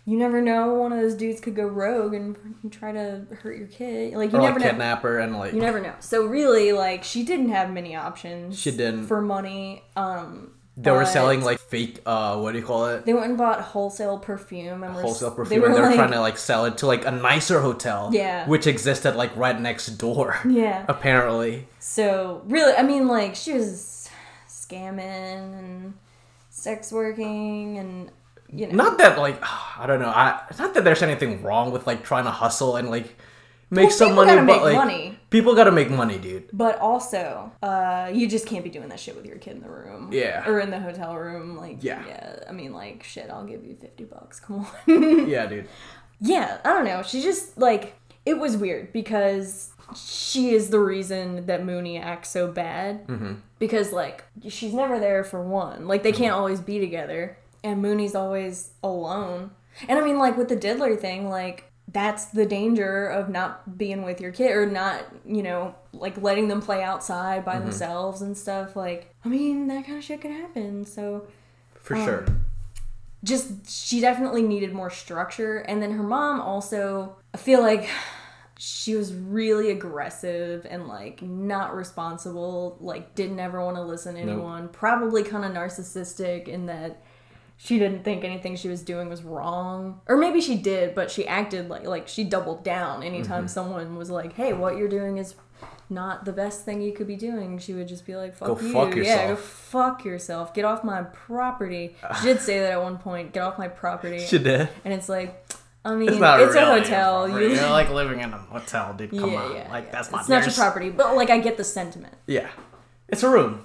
you never know, one of those dudes could go rogue and try to hurt your kid. Like, you or, never like, know. Kidnap her and, like, you never know. So, really, like, she didn't have many options. She didn't. For money. Um, They but, were selling, like, fake, uh, what do you call it? They went and bought wholesale perfume. And wholesale perfume. They were, and they were like, trying to, like, sell it to, like, a nicer hotel. Yeah. Which existed, like, right next door. Yeah. Apparently. So, really, I mean, like, she was scamming and sex working and, you know. Not that, like, I don't know. I Not that there's anything wrong with, like, trying to hustle and, like, make well, some money. But, make like, money. People gotta make money, dude. But also, uh, you just can't be doing that shit with your kid in the room. Yeah. Or in the hotel room. Like, yeah. yeah I mean, like, shit, I'll give you fifty bucks. Come on. Yeah, dude. Yeah, I don't know. She just, like, it was weird because she is the reason that Mooney acts so bad. Mm-hmm. Because, like, she's never there for one. Like, they mm-hmm. can't always be together. And Mooney's always alone. And I mean, like, with the diddler thing, like, that's the danger of not being with your kid or not, you know, like letting them play outside by mm-hmm. themselves and stuff. Like, I mean, that kind of shit could happen. So, for um, sure. Just, she definitely needed more structure. And then her mom also, I feel like she was really aggressive and like not responsible, like didn't ever want to listen to anyone, nope. probably kind of narcissistic in that. She didn't think anything she was doing was wrong. Or maybe she did, but she acted like like she doubled down anytime mm-hmm. someone was like, "Hey, what you're doing is not the best thing you could be doing." She would just be like, "Fuck go you. Fuck yourself. Yeah, go fuck yourself. Get off my property." She did say that at one point, "Get off my property." She did. And it's like, I mean, it's, it's really a hotel. You're, you're like living in a hotel, dude. Come yeah, on. Yeah, like yeah. that's not It's yours. Not your property, but like I get the sentiment. Yeah. It's a room.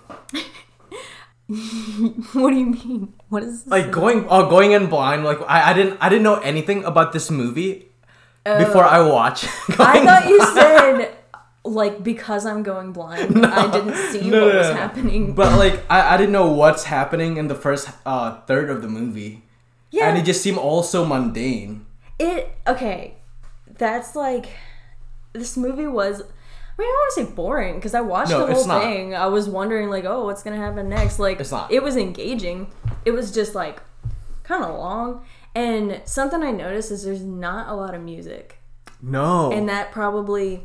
What do you mean? What is this? Like going oh, going in blind. Like I, I didn't I didn't know anything about this movie uh, before I watched. I thought blind. You said like because I'm going blind, no, I didn't see no, what no, was no. happening. But like I, I didn't know what's happening in the first uh, third of the movie. Yeah, and it just seemed all so mundane. It okay. that's like, this movie was, I mean, I don't want to say boring, because I watched no, the whole thing. I was wondering, like, oh, what's going to happen next? Like, it's not. It was engaging. It was just, like, kind of long. And something I noticed is there's not a lot of music. No. And that probably,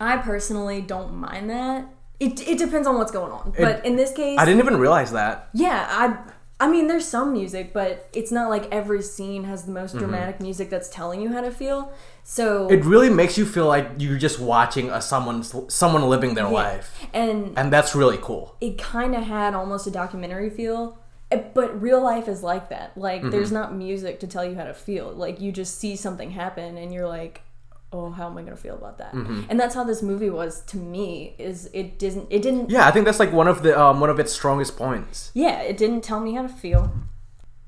I personally don't mind that. It it depends on what's going on. It, but in this case... I didn't even realize that. Yeah, I... I mean, there's some music, but it's not like every scene has the most dramatic mm-hmm. music that's telling you how to feel. So it really makes you feel like you're just watching a someone someone living their yeah. life, and and that's really cool. It kind of had almost a documentary feel, but real life is like that. Like mm-hmm. there's not music to tell you how to feel. Like you just see something happen, and you're like, oh, how am I gonna feel about that? Mm-hmm. And that's how this movie was to me. Is it didn't it didn't yeah I think that's like one of the um, one of its strongest points. Yeah, it didn't tell me how to feel.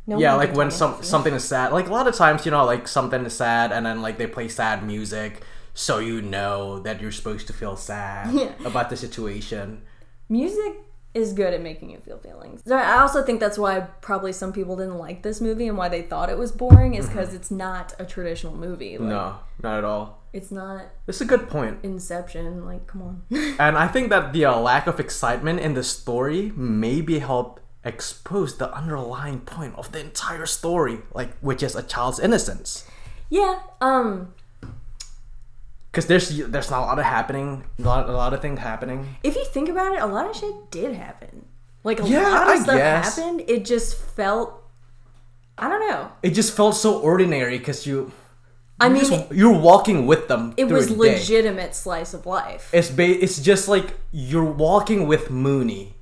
No yeah, like when some something is sad, like a lot of times, you know, like something is sad and then like they play sad music so you know that you're supposed to feel sad yeah. about the situation. Music is good at making you feel feelings. I also think that's why probably some people didn't like this movie and why they thought it was boring is because it's not a traditional movie. Like, no, not at all. It's not. It's a good point. Inception, like, come on. And I think that the uh, lack of excitement in the story maybe helped expose the underlying point of the entire story, like, which is a child's innocence. Yeah, um... Because there's there's not a lot of happening, a lot, a lot of things happening. If you think about it, a lot of shit did happen. Like, a yeah, lot of I stuff guess. happened. It just felt, I don't know. It just felt so ordinary because you, I mean, just, you're walking with them. It was legitimate day. Slice of life. It's ba- It's just like you're walking with Mooney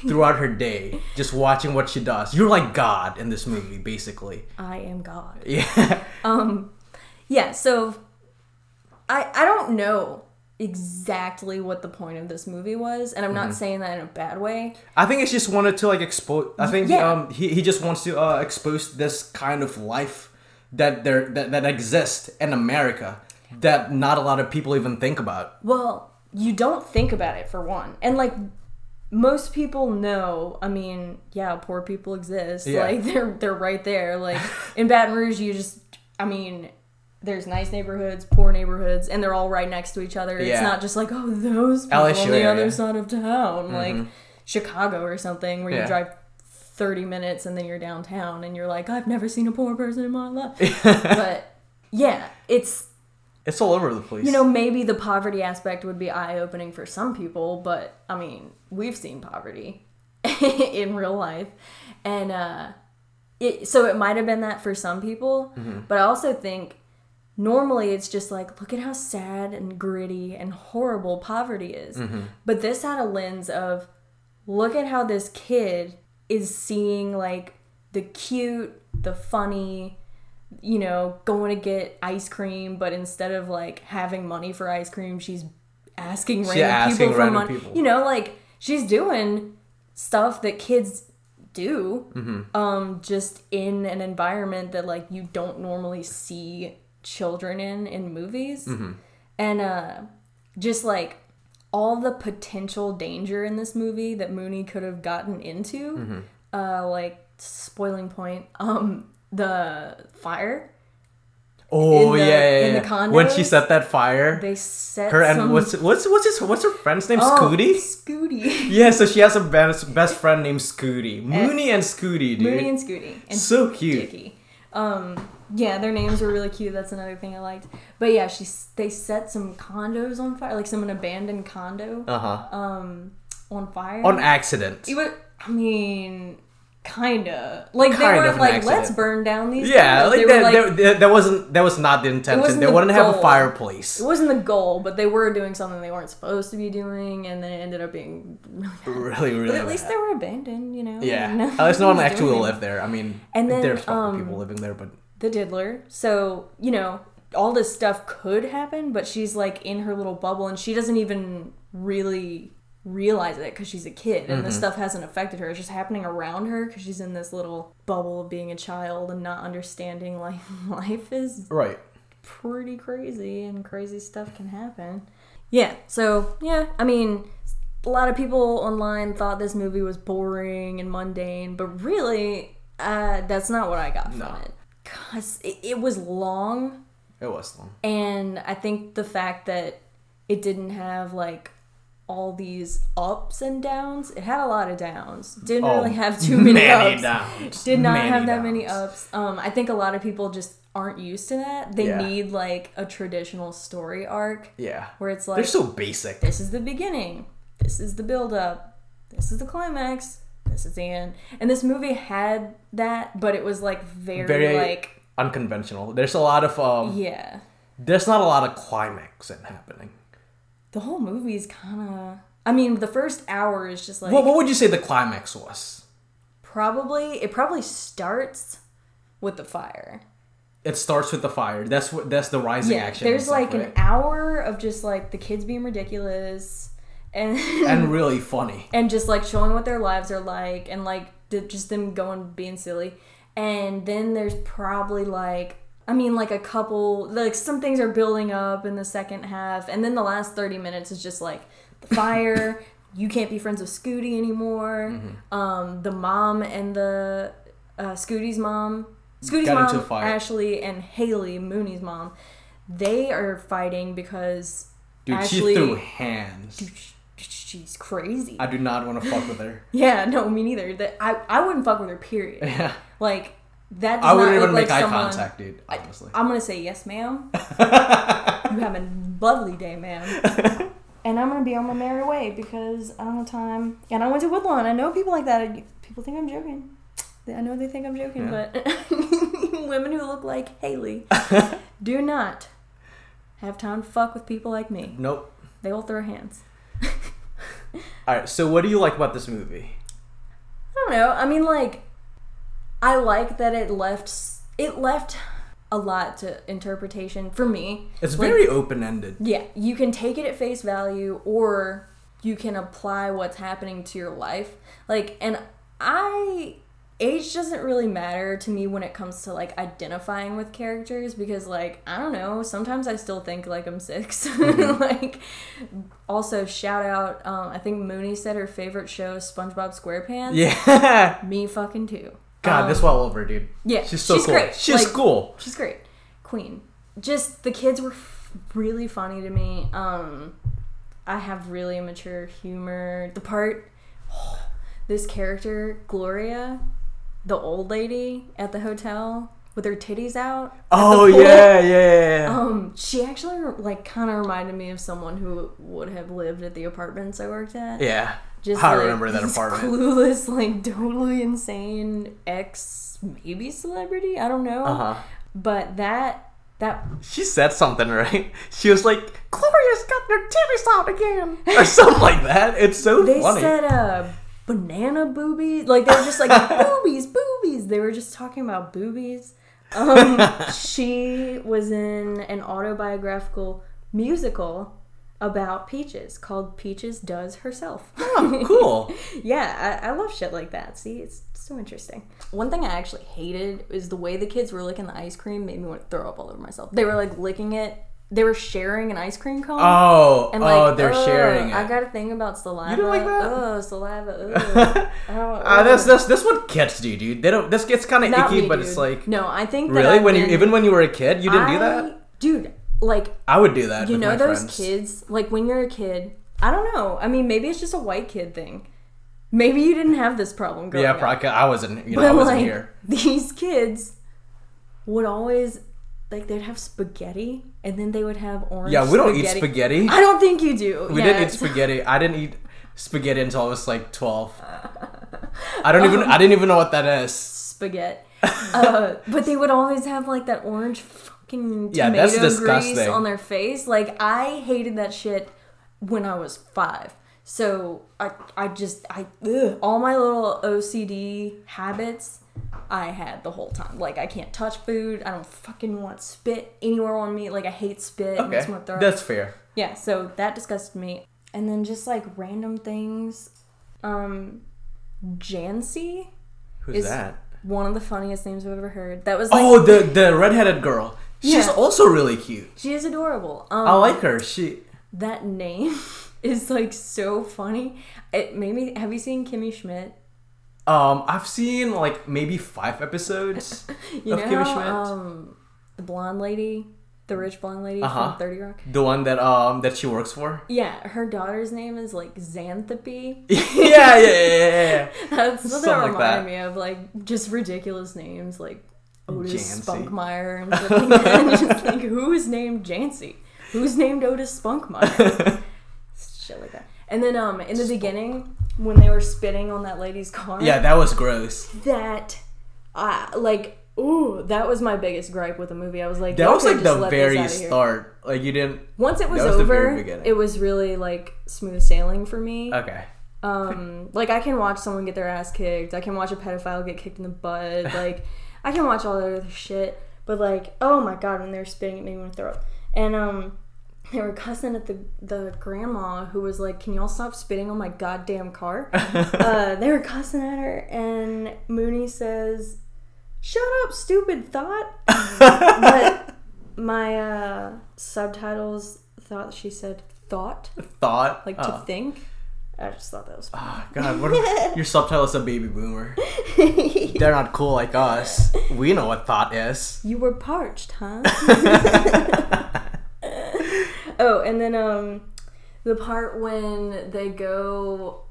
throughout her day, just watching what she does. You're like God in this movie, basically. I am God. Yeah. Um. Yeah. So. I, I don't know exactly what the point of this movie was, and I'm not mm-hmm. saying that in a bad way. I think it's just wanted to like expose. I think yeah. um he, he just wants to uh, expose this kind of life that there that, that exists in America that not a lot of people even think about. Well, you don't think about it for one, and like most people know. I mean, yeah, poor people exist. Yeah. Like they're they're right there. Like in Baton Rouge, you just I mean. There's nice neighborhoods, poor neighborhoods, and they're all right next to each other. Yeah. It's not just like, oh, those people L S U on the area. Other side of town. Mm-hmm. Like Chicago or something where yeah. you drive thirty minutes and then you're downtown and you're like, I've never seen a poor person in my life. But yeah, it's... It's all over the place. You know, maybe the poverty aspect would be eye-opening for some people, but, I mean, we've seen poverty in real life. And uh, it, so it might have been that for some people, mm-hmm. but I also think... Normally, it's just like, look at how sad and gritty and horrible poverty is. Mm-hmm. But this had a lens of, look at how this kid is seeing, like, the cute, the funny, you know, going to get ice cream. But instead of, like, having money for ice cream, she's asking random yeah, people asking for random money. People. You know, like, she's doing stuff that kids... do. Mm-hmm. Um, just in an environment that, like, you don't normally see... children in in movies mm-hmm. and uh just like all the potential danger in this movie that Mooney could have gotten into mm-hmm. uh like spoiling point um the fire oh in the, yeah, yeah in the condos, when she set that fire they set her and some... what's what's what's his what's her friend's name oh, Scooty Scooty yeah so she has a best, best friend named Scooty Mooney and, and Scooty dude Mooney and Scooty and so cute Dickie. um Yeah, their names were really cute. That's another thing I liked. But yeah, she they set some condos on fire, like some an abandoned condo uh-huh. um, on fire. On accident. It was, I mean, kind of. Like kind they weren't like, accident. Let's burn down these yeah, condos. Like they that, were like, that, that, wasn't, that was not the intention. They the wanted goal. to have a fireplace. It wasn't the goal, but they were doing something they weren't supposed to be doing, and then it ended up being really bad. Really, really But at bad. least they were abandoned, you know? Yeah. No at least no one actually doing. lived there. I mean, and then, there's um, people living there, but... The diddler. So, you know, all this stuff could happen, but she's, like, in her little bubble, and she doesn't even really realize it because she's a kid, and mm-hmm. this stuff hasn't affected her. It's just happening around her because she's in this little bubble of being a child and not understanding, like, life is right. pretty crazy, and crazy stuff can happen. Yeah, so, yeah, I mean... A lot of people online thought this movie was boring and mundane, but really, uh, that's not what I got from no. it. Because it, it was long. It was long. And I think the fact that it didn't have, like, all these ups and downs. It had a lot of downs. Didn't oh, really have too many, many ups. Downs. Did not many have that downs. many ups. Um, I think a lot of people just aren't used to that. They yeah. need, like, a traditional story arc. Yeah. Where it's like... They're so basic. This is the beginning. This is the build-up. This is the climax. This is the end. And this movie had that, but it was, like, very, very like... unconventional. There's a lot of... Um, yeah. There's not a lot of climaxing happening. The whole movie is kind of... I mean, the first hour is just like... Well, what would you say the climax was? Probably... It probably starts with the fire. It starts with the fire. That's what. That's the rising yeah, action. There's like stuff, right? an hour of just like the kids being ridiculous. And, and really funny. And just like showing what their lives are like. And like just them going being silly. And then there's probably like... I mean, like, a couple... Like, some things are building up in the second half. And then the last thirty minutes is just, like, the fire. You can't be friends with Scooty anymore. Mm-hmm. Um, the mom and the... Uh, Scooty's mom. Scooty's Got mom, Ashley, and Haley, Mooney's mom. They are fighting because Dude, Ashley... Dude, she threw hands. Dude, she's crazy. I do not want to fuck with her. Yeah, no, me neither. That I, I wouldn't fuck with her, period. Yeah. Like... That I wouldn't even like make someone, eye contact, dude, honestly. I, I'm going to say, yes, ma'am. You have a lovely day, ma'am. And I'm going to be on my merry way because I don't have time. And I went to Woodlawn. I know people like that. People think I'm joking. I know they think I'm joking, yeah. but women who look like Haley do not have time to fuck with people like me. Nope. They will throw hands. All right, so what do you like about this movie? I don't know. I mean, like... I like that it left it left a lot to interpretation for me. It's very like, open-ended. Yeah, you can take it at face value or you can apply what's happening to your life. Like, and I age doesn't really matter to me when it comes to like identifying with characters because like, I don't know, sometimes I still think like I'm six. Mm-hmm. Like also shout out um, I think Mooney said her favorite show is SpongeBob SquarePants. Yeah. Me fucking too. God, this well over, dude. Yeah, she's so she's cool. Great. She's like, cool. She's great, queen. Just the kids were f- really funny to me. Um, I have really immature humor. The part, oh, this character Gloria, the old lady at the hotel with her titties out. Oh yeah, yeah, yeah. Um, she actually like kind of reminded me of someone who would have lived at the apartments I worked at. Yeah. Just I like remember that apartment. Clueless, like totally insane ex, maybe celebrity. I don't know. Uh-huh. But that that she said something, right? She was like, "Gloria's got their titties out again," or something like that. It's so they funny. They said uh, banana boobies. Like they were just like boobies, boobies. They were just talking about boobies. Um, she was in an autobiographical musical about Peaches called Peaches Does Herself. Oh, cool. Yeah, I, I love shit like that. See, it's so interesting. One thing I actually hated is the way the kids were licking the ice cream made me want to throw up all over myself. They were like licking it. They were sharing an ice cream cone. Oh, and, like, oh, they're oh, sharing it. I got a thing about saliva. You don't like that? Oh, saliva. Oh, oh. Uh, that's that's that's what kids do, dude. They don't. This gets kind of icky, me, but dude. It's like no. I think that really I've when been, you even when you were a kid, you didn't I, do that, dude. Like I would do that. You know those friends. Kids? Like when you're a kid, I don't know. I mean, maybe it's just a white kid thing. Maybe you didn't have this problem growing up. Yeah, probably. I wasn't. You know, but I wasn't like, here. These kids would always like they'd have spaghetti and then they would have orange. Yeah, we don't spaghetti. eat spaghetti. I don't think you do. We yeah, didn't eat spaghetti. I didn't eat spaghetti until I was like twelve. I don't um, even. I didn't even know what that is. Spaghetti. uh, but they would always have like that orange. Tomato yeah, that's disgusting. Grease on their face. Like I hated that shit when I was five. So I, I just, I, ugh, all my little O C D habits, I had the whole time. Like I can't touch food. I don't fucking want spit anywhere on me. Like I hate spit. Okay, and throw that's up. Fair. Yeah, so that disgusted me. And then just like random things. Um, Jancy. Who's is that? One of the funniest names I've ever heard. That was like, oh, the the redheaded girl. She's yeah. also really cute. She is adorable. Um, I like her. She that name is like so funny. It made me. Have you seen Kimmy Schmidt? Um, I've seen like maybe five episodes you of know, Kimmy Schmidt. Um, the blonde lady The rich blonde lady uh-huh. from thirty rock. The one that um that she works for? Yeah, her daughter's name is like Xanthippe. yeah, yeah, yeah, yeah, yeah. That's what Something that reminded like that. me of, like, just ridiculous names like Otis Jancy. Spunkmeyer and stuff like that. Just like, who is named Jancy? Who's named Otis Spunkmeyer? Shit like that. And then um in the Spunk. beginning, when they were spitting on that lady's car. Yeah, that was gross. That, uh, like... Ooh, that was my biggest gripe with the movie. I was like, that was like the very start. Like, you didn't. Once it was over, it was really like smooth sailing for me. Okay. Um, like, I can watch someone get their ass kicked. I can watch a pedophile get kicked in the butt. Like, I can watch all that other shit. But like, oh my god, when they were spitting, it made me want to throw up. And um, they were cussing at the the grandma who was like, "Can y'all stop spitting on my goddamn car?" uh, they were cussing at her, and Mooney says, "Shut up, stupid thought." But my uh, subtitles thought she said thought. Thought? Like oh. to think. I just thought that was funny. Oh, God, what are, your subtitles are baby boomer. They're not cool like us. We know what thought is. You were parched, huh? Oh, and then um, the part when they go...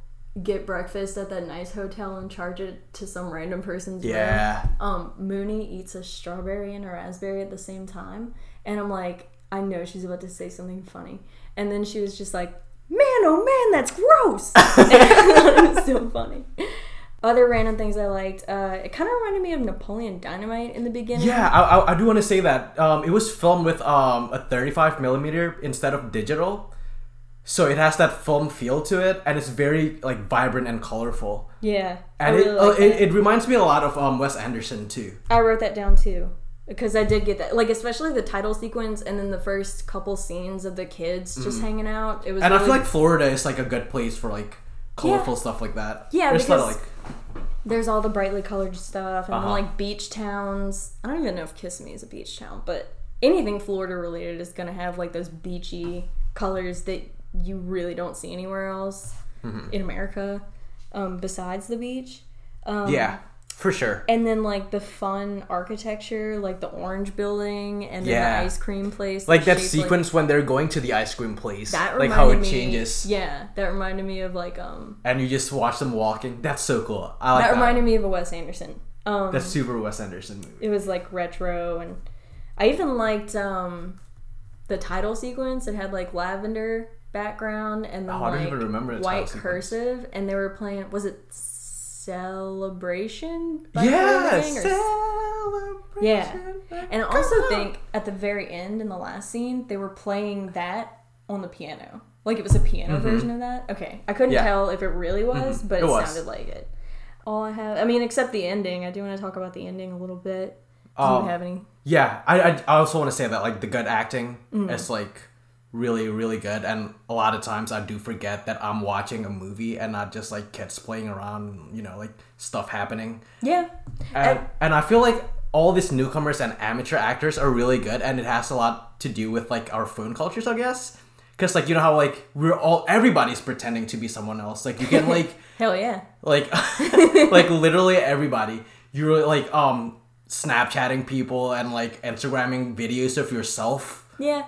get breakfast at that nice hotel and charge it to some random person's yeah. room. Um, Mooney eats a strawberry and a raspberry at the same time. And I'm like, I know she's about to say something funny. And then she was just like, man, oh man, that's gross. It was so funny. Other random things I liked. Uh, it kind of reminded me of Napoleon Dynamite in the beginning. Yeah, I, I, I do want to say that. Um, it was filmed with um, a thirty-five millimeter instead of digital. So it has that film feel to it, and it's very like vibrant and colorful. Yeah, and really it, like uh, it it reminds me a lot of um, Wes Anderson too. I wrote that down too, because I did get that, like, especially the title sequence and then the first couple scenes of the kids just mm. hanging out. It was, and really... I feel like Florida is like a good place for like colorful yeah. stuff like that. Yeah, there's because of, like... there's all the brightly colored stuff and uh-huh. then, like, beach towns. I don't even know if Kissimmee is a beach town, but anything Florida related is gonna have like those beachy colors that you really don't see anywhere else mm-hmm. in America um, besides the beach. Um, yeah, for sure. And then, like, the fun architecture, like the orange building and yeah. then the ice cream place. Like, that shaped, sequence like, when they're going to the ice cream place. That Like, how it me, changes. Yeah, that reminded me of, like... um. And you just watch them walking. That's so cool. I like that. That reminded me of a Wes Anderson. Um, That's super Wes Anderson movie. It was, like, retro. And I even liked um, the title sequence. It had, like, lavender... background and the oh, like, white cursive sequence. And they were playing, was it Celebration? Yeah, Celebration. Yeah. And I also on. think at the very end in the last scene they were playing that on the piano. Like, it was a piano mm-hmm. version of that. Okay. I couldn't yeah. tell if it really was, mm-hmm. but it, it was. sounded like it. All I have, I mean, except the ending. I do want to talk about the ending a little bit. Do um, you have any? Yeah. I, I, I also want to say that, like, the good acting mm-hmm. is like really, really good, and a lot of times I do forget that I'm watching a movie and not just like kids playing around, you know, like stuff happening. Yeah. And, I, and I feel like all these newcomers and amateur actors are really good, and it has a lot to do with like our phone cultures, I guess. Because, like, you know how, like, we're all, everybody's pretending to be someone else. Like, you can, like... Hell yeah. Like, like, literally everybody. You're like, um, Snapchatting people and like Instagramming videos of yourself. Yeah.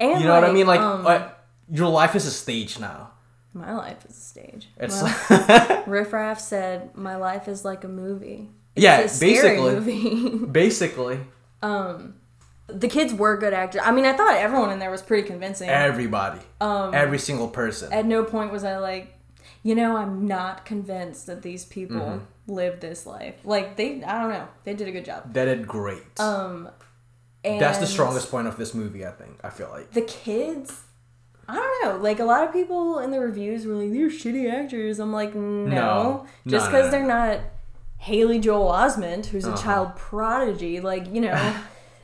And you know, like, what I mean? Like, um, uh, your life is a stage now. My life is a stage. It's well, Riff Raff said, "My life is like a movie." It's yeah, a scary basically. Movie. Basically. Um, the kids were good actors. I mean, I thought everyone in there was pretty convincing. Everybody. Um, every single person. At no point was I like, you know, I'm not convinced that these people mm-hmm. live this life. Like, they, I don't know, they did a good job. They did great. Um. And that's the strongest point of this movie, I think. I feel like the kids, I don't know, like, a lot of people in the reviews were like, "They're shitty actors." I'm like, no, no just because no, no, no. they're not Haley Joel Osment, who's uh-huh. a child prodigy. Like, you know,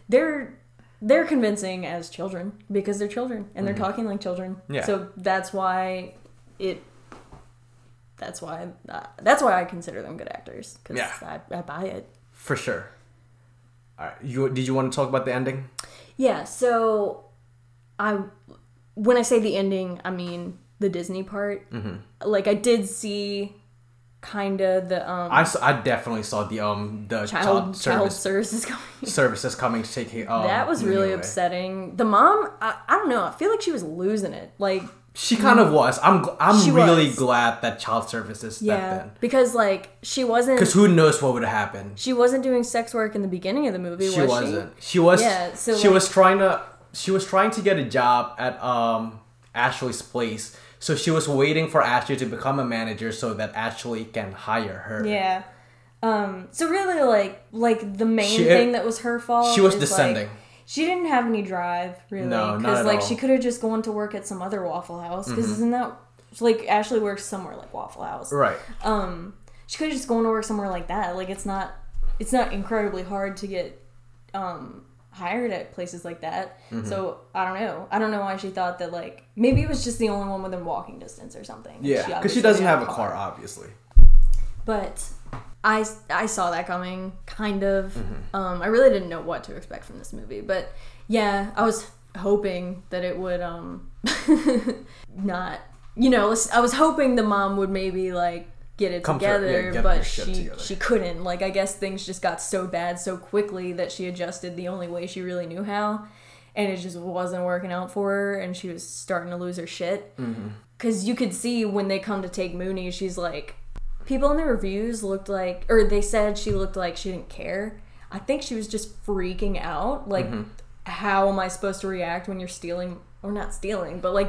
they're they're convincing as children because they're children and they're mm-hmm. talking like children. Yeah. So that's why it. That's why uh, that's why I consider them good actors, because yeah. I, I buy it for sure. All right. You, did you want to talk about the ending? Yeah, so I, when I say the ending, I mean the Disney part. Mm-hmm. Like, I did see kind of the um I, saw, I definitely saw the um the child, child, service, child services coming services coming taking um, that was really anyway. upsetting. The mom, I, I don't know, I feel like she was losing it. Like she kind of was. I'm I'm really was. glad that child services stepped yeah, in because like she wasn't because who knows what would have happened. She wasn't doing sex work in the beginning of the movie. She was wasn't. She, she was. Yeah, so she like, was trying to she was trying to get a job at um Ashley's place. So she was waiting for Ashley to become a manager so that Ashley can hire her. Yeah. Um, so really, like, like the main she, thing that was her fault. She was is descending. Like, she didn't have any drive, really. No, not Because, like, all. she could have just gone to work at some other Waffle House. Because mm-hmm. isn't that... Like, Ashley works somewhere like Waffle House. Right. Um, she could have just gone to work somewhere like that. Like, it's not... It's not incredibly hard to get... Um... hired at places like that. Mm-hmm. So I don't know. I don't know why she thought that, like, maybe it was just the only one within walking distance or something. Yeah, because she, she doesn't have a car, car, obviously. But I, I saw that coming, kind of. Mm-hmm. Um, I really didn't know what to expect from this movie. But yeah, I was hoping that it would um not, you know, I was hoping the mom would maybe, like, get it Comfort, together, yeah, get but she together. she couldn't. Like, I guess things just got so bad so quickly that she adjusted the only way she really knew how, and it just wasn't working out for her, and she was starting to lose her shit. Mm-hmm. Cause you could see when they come to take Mooney, she's like, people in the reviews looked like, or they said she looked like she didn't care. I think she was just freaking out. Like, mm-hmm. how am I supposed to react when you're stealing, or not stealing, but like,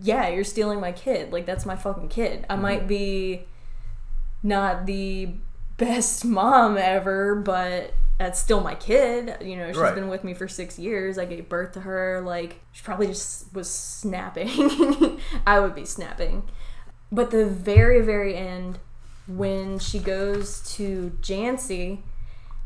yeah, you're stealing my kid. Like, that's my fucking kid. I mm-hmm. might be not the best mom ever, but that's still my kid. You know, she's right. been with me for six years. I gave birth to her. Like, she probably just was snapping. I would be snapping. But the very, very end, when she goes to Jancy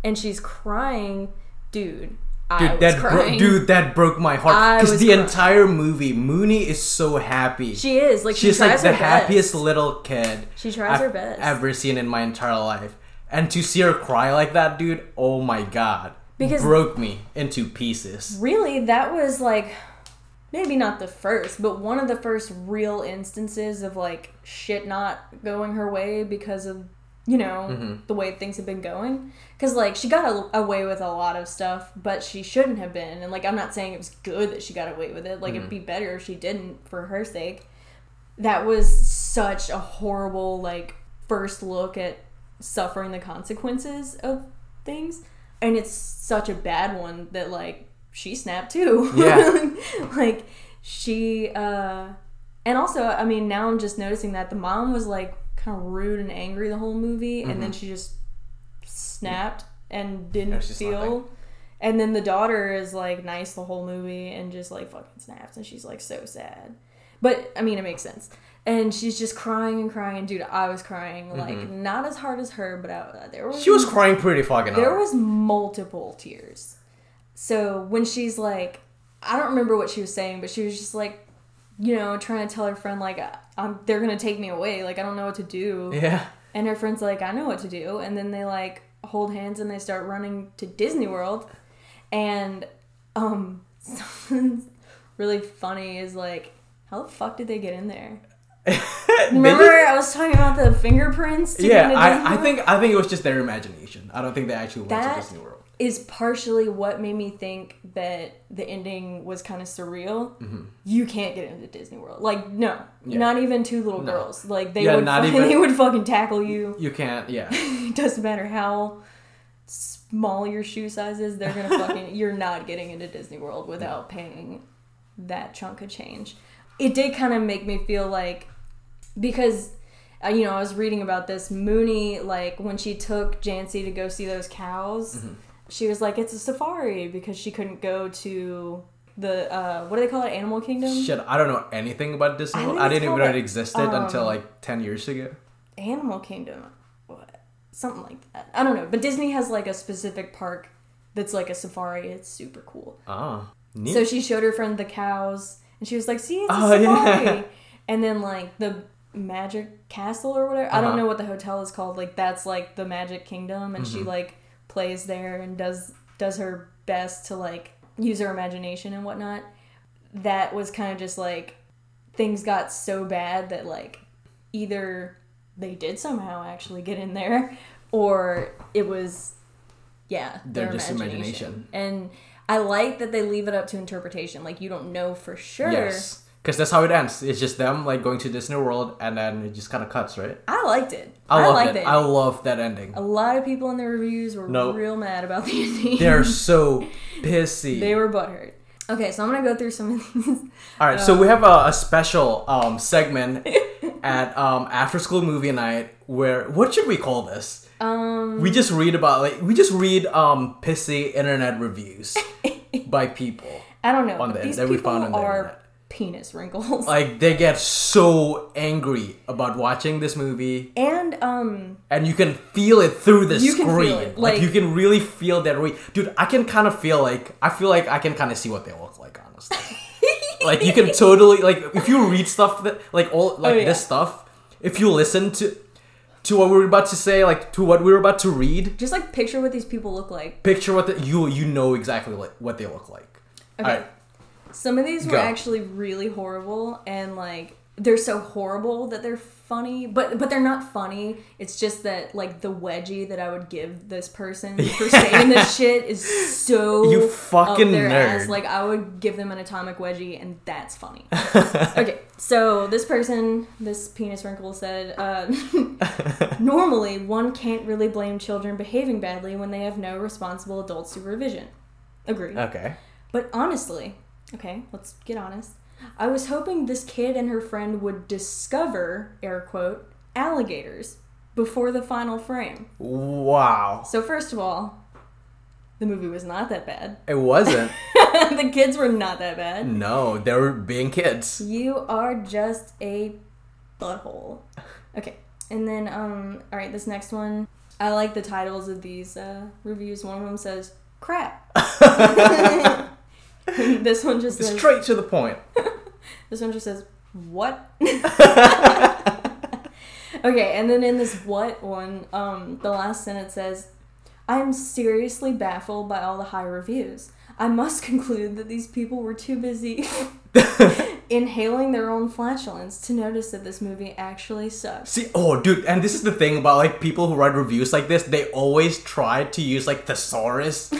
and she's crying, dude... Dude, I that was bro- dude, that broke my heart. Because the crying. entire movie, Mooney is so happy. She is. Like, she's she like the best. happiest little kid she tries I've her best. ever seen in my entire life. And to see her cry like that, dude, oh my god. Because broke me into pieces. Really, that was like maybe not the first, but one of the first real instances of like shit not going her way because of, you know, mm-hmm. the way things have been going. Because, like, she got a- away with a lot of stuff, but she shouldn't have been. And, like, I'm not saying it was good that she got away with it. Like, mm-hmm. it'd be better if she didn't, for her sake. That was such a horrible, like, first look at suffering the consequences of things. And it's such a bad one that, like, she snapped, too. Yeah. Like, she, uh... And also, I mean, now I'm just noticing that the mom was, like, kind of rude and angry the whole movie, and mm-hmm. then she just snapped and didn't feel. And then the daughter is like nice the whole movie and just like fucking snaps, and she's like so sad. But I mean, it makes sense. And she's just crying and crying. Dude, I was crying mm-hmm. like not as hard as her, but I, there was she was crying pretty fucking hard. There was multiple tears. So when she's like, I don't remember what she was saying, but she was just like, you know, trying to tell her friend like, I'm, they're gonna take me away. Like, I don't know what to do. Yeah. And her friend's like, I know what to do. And then they like hold hands and they start running to Disney World. And um, something really funny is like, how the fuck did they get in there? Remember, I was talking about the fingerprints. To yeah, I, I think I think it was just their imagination. I don't think they actually went to Disney World. Is partially what made me think that the ending was kind of surreal. Mm-hmm. You can't get into Disney World. Like, no. Yeah. Not even two little no. girls. Like, they, yeah, would not fucking, even, they would fucking tackle you. You can't, yeah. It doesn't matter how small your shoe size is. They're going to fucking... You're not getting into Disney World without no. paying that chunk of change. It did kind of make me feel like... Because... You know, I was reading about this. Mooney, like, when she took Jancy to go see those cows, mm-hmm. she was like, it's a safari, because she couldn't go to the, uh, what do they call it, Animal Kingdom? Shit, I don't know anything about Disney World. I, I didn't even know it existed um, until, like, ten years ago. Animal Kingdom? What? Something like that. I don't know. But Disney has, like, a specific park that's, like, a safari. It's super cool. Oh, neat. So she showed her friend the cows, and she was like, see, it's a oh, safari. Yeah. And then, like, the... Magic Castle or whatever. Uh-huh. I don't know what the hotel is called. Like, that's like the Magic Kingdom, and mm-hmm. she like plays there and does does her best to like use her imagination and whatnot. That was kind of just like things got so bad that like either they did somehow actually get in there, or it was, yeah, their, their just imagination. imagination. And I like that they leave it up to interpretation. Like, you don't know for sure. Yes. Because that's how it ends. It's just them, like, going to Disney World, and then it just kind of cuts, right? I liked it. I, I liked it. it. I love that ending. A lot of people in the reviews were nope. real mad about the ending. They're so pissy. They were butthurt. Okay, so I'm going to go through some of these. All right, um, so we have a, a special um, segment at um, after-school movie night where... What should we call this? Um, we just read about... like We just read um, pissy internet reviews by people. I don't know. On the, these that people we found on the are... internet. Penis wrinkles. Like, they get so angry about watching this movie. And, um... And you can feel it through the you screen. Can feel it. Like, like, you can really feel that... Re- Dude, I can kind of feel like... I feel like I can kind of see what they look like, honestly. Like, you can totally... Like, if you read stuff that... Like, all... Like, oh, yeah. this stuff. If you listen to... To what we were about to say, like, to what we were about to read. Just, like, picture what these people look like. Picture what the... You, you know exactly like, what they look like. Okay. All right. Some of these were Go. actually really horrible, and, like, they're so horrible that they're funny, but but they're not funny. It's just that, like, the wedgie that I would give this person for saying this shit is so you fucking up their nerd. Ass. Like, I would give them an atomic wedgie, and that's funny. Okay, so this person, this penis wrinkle said, uh, normally one can't really blame children behaving badly when they have no responsible adult supervision. Agreed. Okay. But honestly... Okay, let's get honest. I was hoping this kid and her friend would discover, air quote, alligators before the final frame. Wow. So first of all, the movie was not that bad. It wasn't. The kids were not that bad. No, they were being kids. You are just a butthole. Okay, and then, um, all right, this next one. I like the titles of these uh, reviews. One of them says, crap. This one just says... Straight to the point. This one just says, what? Okay, and then in this what one, um, the last sentence says, I am seriously baffled by all the high reviews. I must conclude that these people were too busy inhaling their own flatulence to notice that this movie actually sucks. See, oh, dude, and this is the thing about, like, people who write reviews like this, they always try to use, like, thesaurus.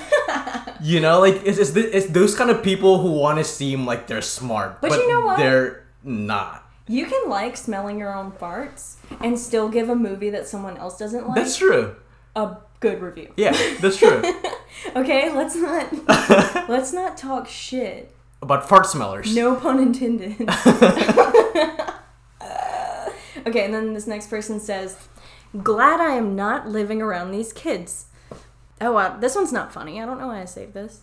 You know, like, it's, it's, it's those kind of people who want to seem like they're smart, but, but you know what? They're not. You can like smelling your own farts and still give a movie that someone else doesn't like. That's true. A good review. Yeah, that's true. Okay, let's not let's not talk shit about fart smellers. No pun intended. uh, okay, and then this next person says, "Glad I am not living around these kids." Oh, wow. This one's not funny. I don't know why I saved this.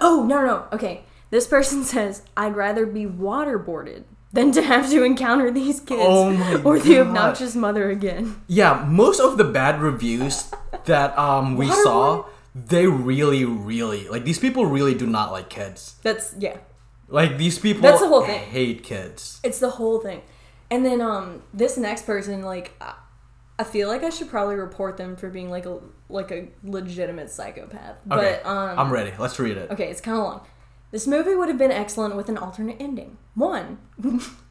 Oh, no, no. Okay. This person says, I'd rather be waterboarded than to have to encounter these kids oh my or the God. obnoxious mother again. Yeah, most of the bad reviews that um we Waterboard? saw, they really, really, like, these people really do not like kids. That's, yeah. Like, these people That's the whole thing. hate kids. It's the whole thing. And then um this next person, like... I- I feel like I should probably report them for being like a like a legitimate psychopath. But, okay, um, I'm ready. Let's read it. Okay, it's kind of long. This movie would have been excellent with an alternate ending. One,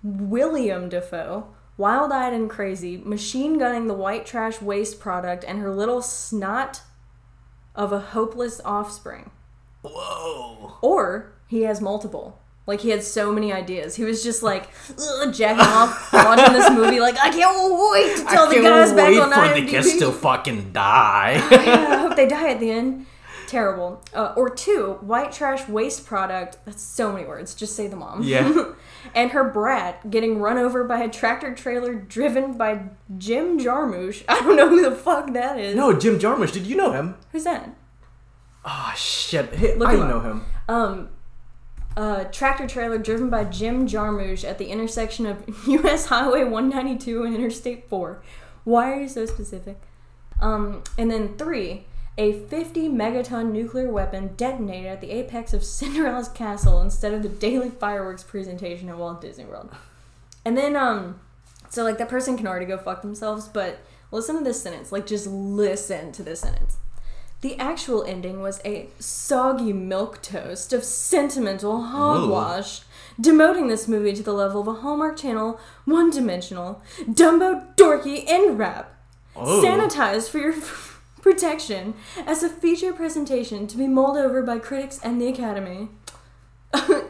Willem Dafoe, wild-eyed and crazy, machine-gunning the white trash waste product and her little snot of a hopeless offspring. Whoa. Or he has multiple. Like, he had so many ideas. He was just, like, ugh, jacking off, watching this movie, like, I can't wait to tell the guys back on I M D B. I can't wait for the kids to fucking die. Oh, yeah, I hope they die at the end. Terrible. Uh, or two, white trash waste product. That's so many words. Just say the mom. Yeah. And her brat getting run over by a tractor trailer driven by Jim Jarmusch. I don't know who the fuck that is. No, Jim Jarmusch. Did you know him? Who's that? Oh, shit. Hey, I him know him. Um... A uh, tractor trailer driven by Jim Jarmusch at the intersection of U S Highway one ninety-two and Interstate four. Why are you so specific? Um, and then three, a fifty megaton nuclear weapon detonated at the apex of Cinderella's castle instead of the daily fireworks presentation at Walt Disney World. And then, um, so like that person can already go fuck themselves, but listen to this sentence. Like, just listen to this sentence. The actual ending was a soggy milk toast of sentimental hogwash demoting this movie to the level of a Hallmark Channel, one-dimensional, Dumbo, dorky, end wrap. Oh. Sanitized for your protection as a feature presentation to be mulled over by critics and the Academy.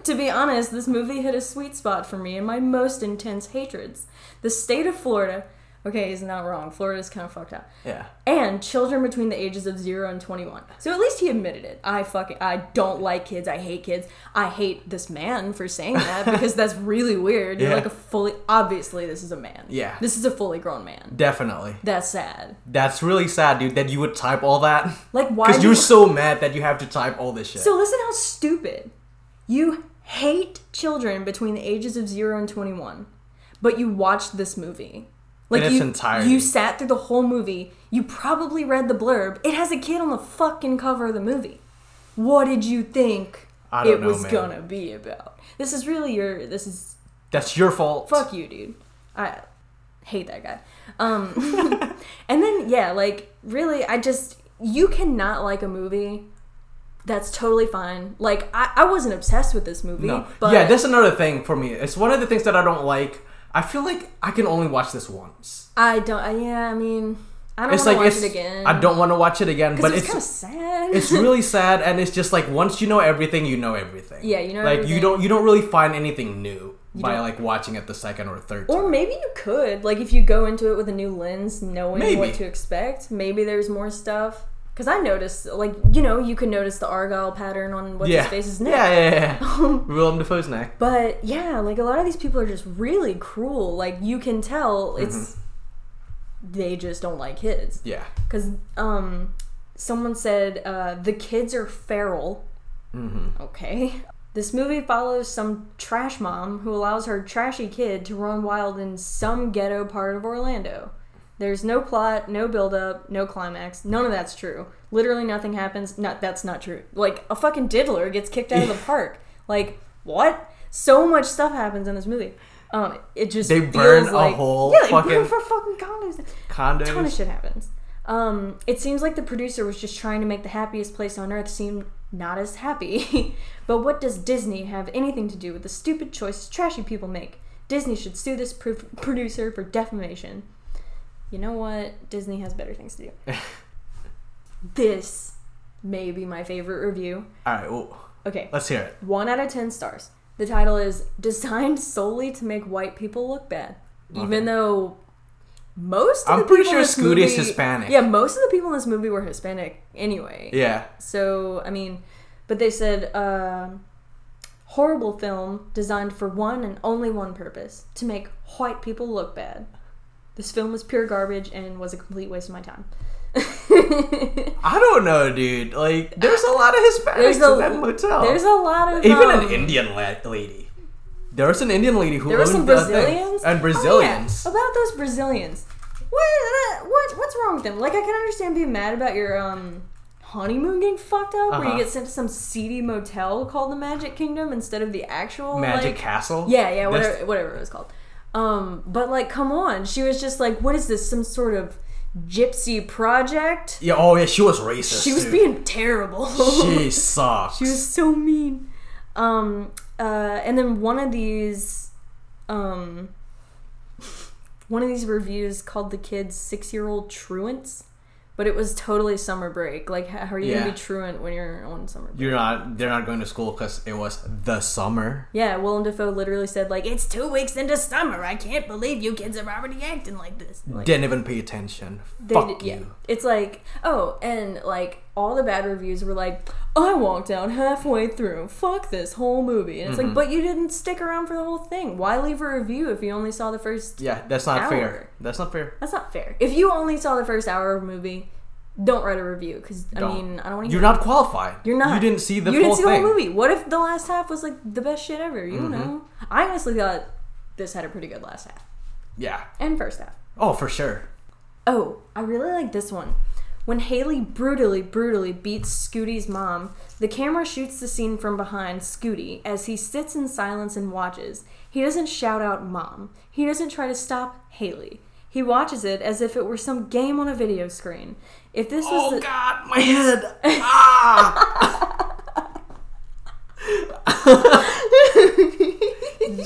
To be honest, this movie hit a sweet spot for me in my most intense hatreds. The state of Florida... Okay, he's not wrong. Florida's kind of fucked up. Yeah. And children between the ages of zero and twenty-one. So at least he admitted it. I fucking... I don't like kids. I hate kids. I hate this man for saying that because that's really weird. Yeah. You're like a fully... Obviously, this is a man. Yeah. This is a fully grown man. Definitely. That's sad. That's really sad, dude, that you would type all that. Like, why... Because you're you... so mad that you have to type all this shit. So listen how stupid. You hate children between the ages of zero and twenty-one, but you watched this movie. Like in its you, entirety. You sat through the whole movie. You probably read the blurb. It has a kid on the fucking cover of the movie. What did you think I don't it know, was man. gonna be about? This is really your. This is. That's your fault. Fuck you, dude. I hate that guy. Um, and then yeah, like really, I just you cannot like a movie. That's totally fine. Like I, I wasn't obsessed with this movie. No. But yeah, that's another thing for me. It's one of the things that I don't like. I feel like I can only watch this once. I don't... Yeah, I mean... I don't want to like, watch it again. I don't want to watch it again, but it's... it's kind of sad. It's really sad, and it's just like, once you know everything, you know everything. Yeah, you know like, everything. Like, you don't, you don't really find anything new you by, don't. like, watching it the second or third time. Or maybe you could. Like, if you go into it with a new lens, knowing maybe. what to expect, maybe there's more stuff. Because I noticed, like, you know, you can notice the Argyle pattern on what's yeah. his face's neck. Yeah, yeah, yeah. Willem Dafoe's neck. But, yeah, like, a lot of these people are just really cruel. Like, you can tell it's... Mm-hmm. They just don't like kids. Yeah. Because um, someone said, uh, the kids are feral. Mm-hmm. Okay. This movie follows some trash mom who allows her trashy kid to run wild in some ghetto part of Orlando. There's no plot, no build-up, no climax. None of that's true. Literally nothing happens. No, that's not true. Like, a fucking diddler gets kicked out of the park. Like, what? So much stuff happens in this movie. Um, it just They feels burn like, a whole yeah, fucking... Yeah, they burn for fucking condos. Condos. A ton of shit happens. Um, it seems like the producer was just trying to make the happiest place on Earth seem not as happy. But what does Disney have anything to do with the stupid choices trashy people make? Disney should sue this pr- producer for defamation. You know what? Disney has better things to do. This may be my favorite review. All right. Well, okay. Let's hear it. One out of ten stars. The title is Designed Solely to Make White People Look Bad. Okay. Even though most of I'm the people I'm pretty sure Scooty is Hispanic. Yeah, most of the people in this movie were Hispanic anyway. Yeah. So, I mean, but they said... Uh, horrible film designed for one and only one purpose. To make white people look bad. This film was pure garbage and was a complete waste of my time. I don't know, dude. Like, there's a lot of Hispanics a, in that motel. There's a lot of... Even um, an Indian lady. There was an Indian lady who there owned some Brazilians? And Brazilians. Oh, yeah. About those Brazilians. What, what? What's wrong with them? Like, I can understand being mad about your um honeymoon getting fucked up, uh-huh. where you get sent to some seedy motel called the Magic Kingdom instead of the actual... Magic like, Castle? Yeah, yeah, whatever, That's... whatever it was called. Um, but like, come on, she was just like, what is this, some sort of gypsy project? Yeah, oh yeah, she was racist. She was dude. being terrible. She sucks. She was so mean. Um, uh, and then one of these, um, one of these reviews called the kids six-year-old truants, but it was totally summer break. Like, how are you yeah. gonna be truant when you're on summer break? You're not. They're not going to school because it was the summer. Yeah, Willem Dafoe literally said, like, it's two weeks into summer. I can't believe you kids are already acting like this. Like, didn't even pay attention. They Fuck did, you. Yeah. It's like, oh, and like all the bad reviews were like, I walked out halfway through. Fuck this whole movie. And it's mm-hmm. like, but you didn't stick around for the whole thing. Why leave a review if you only saw the first Yeah, that's not hour? fair. That's not fair. That's not fair. If you only saw the first hour of a movie, don't write a review. Because, I mean, I don't want to... You're not qualified. You're not. You didn't see the whole thing. You didn't see the whole movie. What if the last half was, like, the best shit ever? You mm-hmm. know. I honestly thought this had a pretty good last half. Yeah. And first half. Oh, for sure. Oh, I really like this one. When Haley brutally, brutally beats Scooty's mom, the camera shoots the scene from behind Scooty as he sits in silence and watches. He doesn't shout out mom. He doesn't try to stop Haley. He watches it as if it were some game on a video screen. If this was... Oh, the- God, my head! Ah!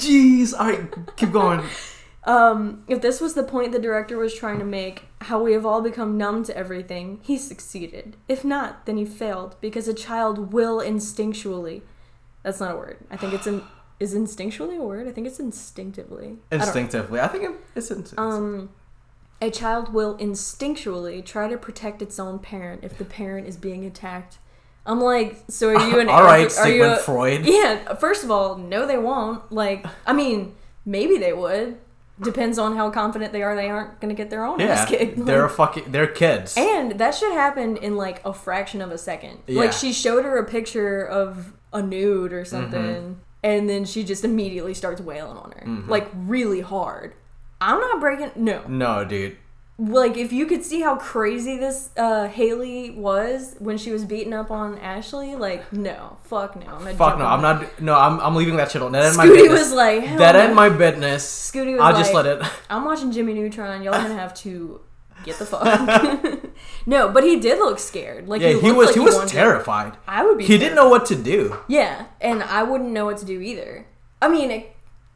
jeez. All right, keep going. Um, if this was the point the director was trying to make, how we have all become numb to everything, he succeeded. If not, then he failed, because a child will instinctually... That's not a word. I think it's... in, is instinctually a word? I think it's instinctively. Instinctively. I, I think it's instinctively. Um, a child will instinctually try to protect its own parent if the parent is being attacked. I'm like, so are you an... all right, are, Sigmund are you a, Freud. Yeah, first of all, no they won't. Like, I mean, maybe they would. Depends on how confident they are they aren't going to get their own yeah, ass kicked. Like, they're, fucking, they're kids. And that shit happened in like a fraction of a second. Yeah. Like she showed her a picture of a nude or something, mm-hmm. and then she just immediately starts wailing on her. Mm-hmm. Like really hard. I'm not breaking... No. No, dude. Like if you could see how crazy this uh, Haley was when she was beating up on Ashley, like no, fuck no, I'm not fuck no, I'm that. not no, I'm I'm leaving that shit on. That ain't my business. Scooty was like, hell that ain't my business. Scooty was I'll like, just let it. I'm watching Jimmy Neutron. Y'all gonna have to get the fuck. No, but he did look scared. Like yeah, he, he was like he was wanted. terrified. I would be. He terrified. didn't know what to do. Yeah, and I wouldn't know what to do either. I mean, it,